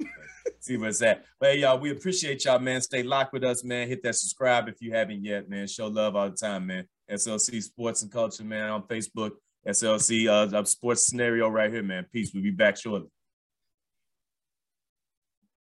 See where it's at. But hey, y'all, we appreciate y'all, man. Stay locked with us, man. Hit that subscribe if you haven't yet, man. Show love all the time, man. SLC Sports and Culture, man, on Facebook. SLC, Sports Scenario right here, man. Peace. We'll be back shortly.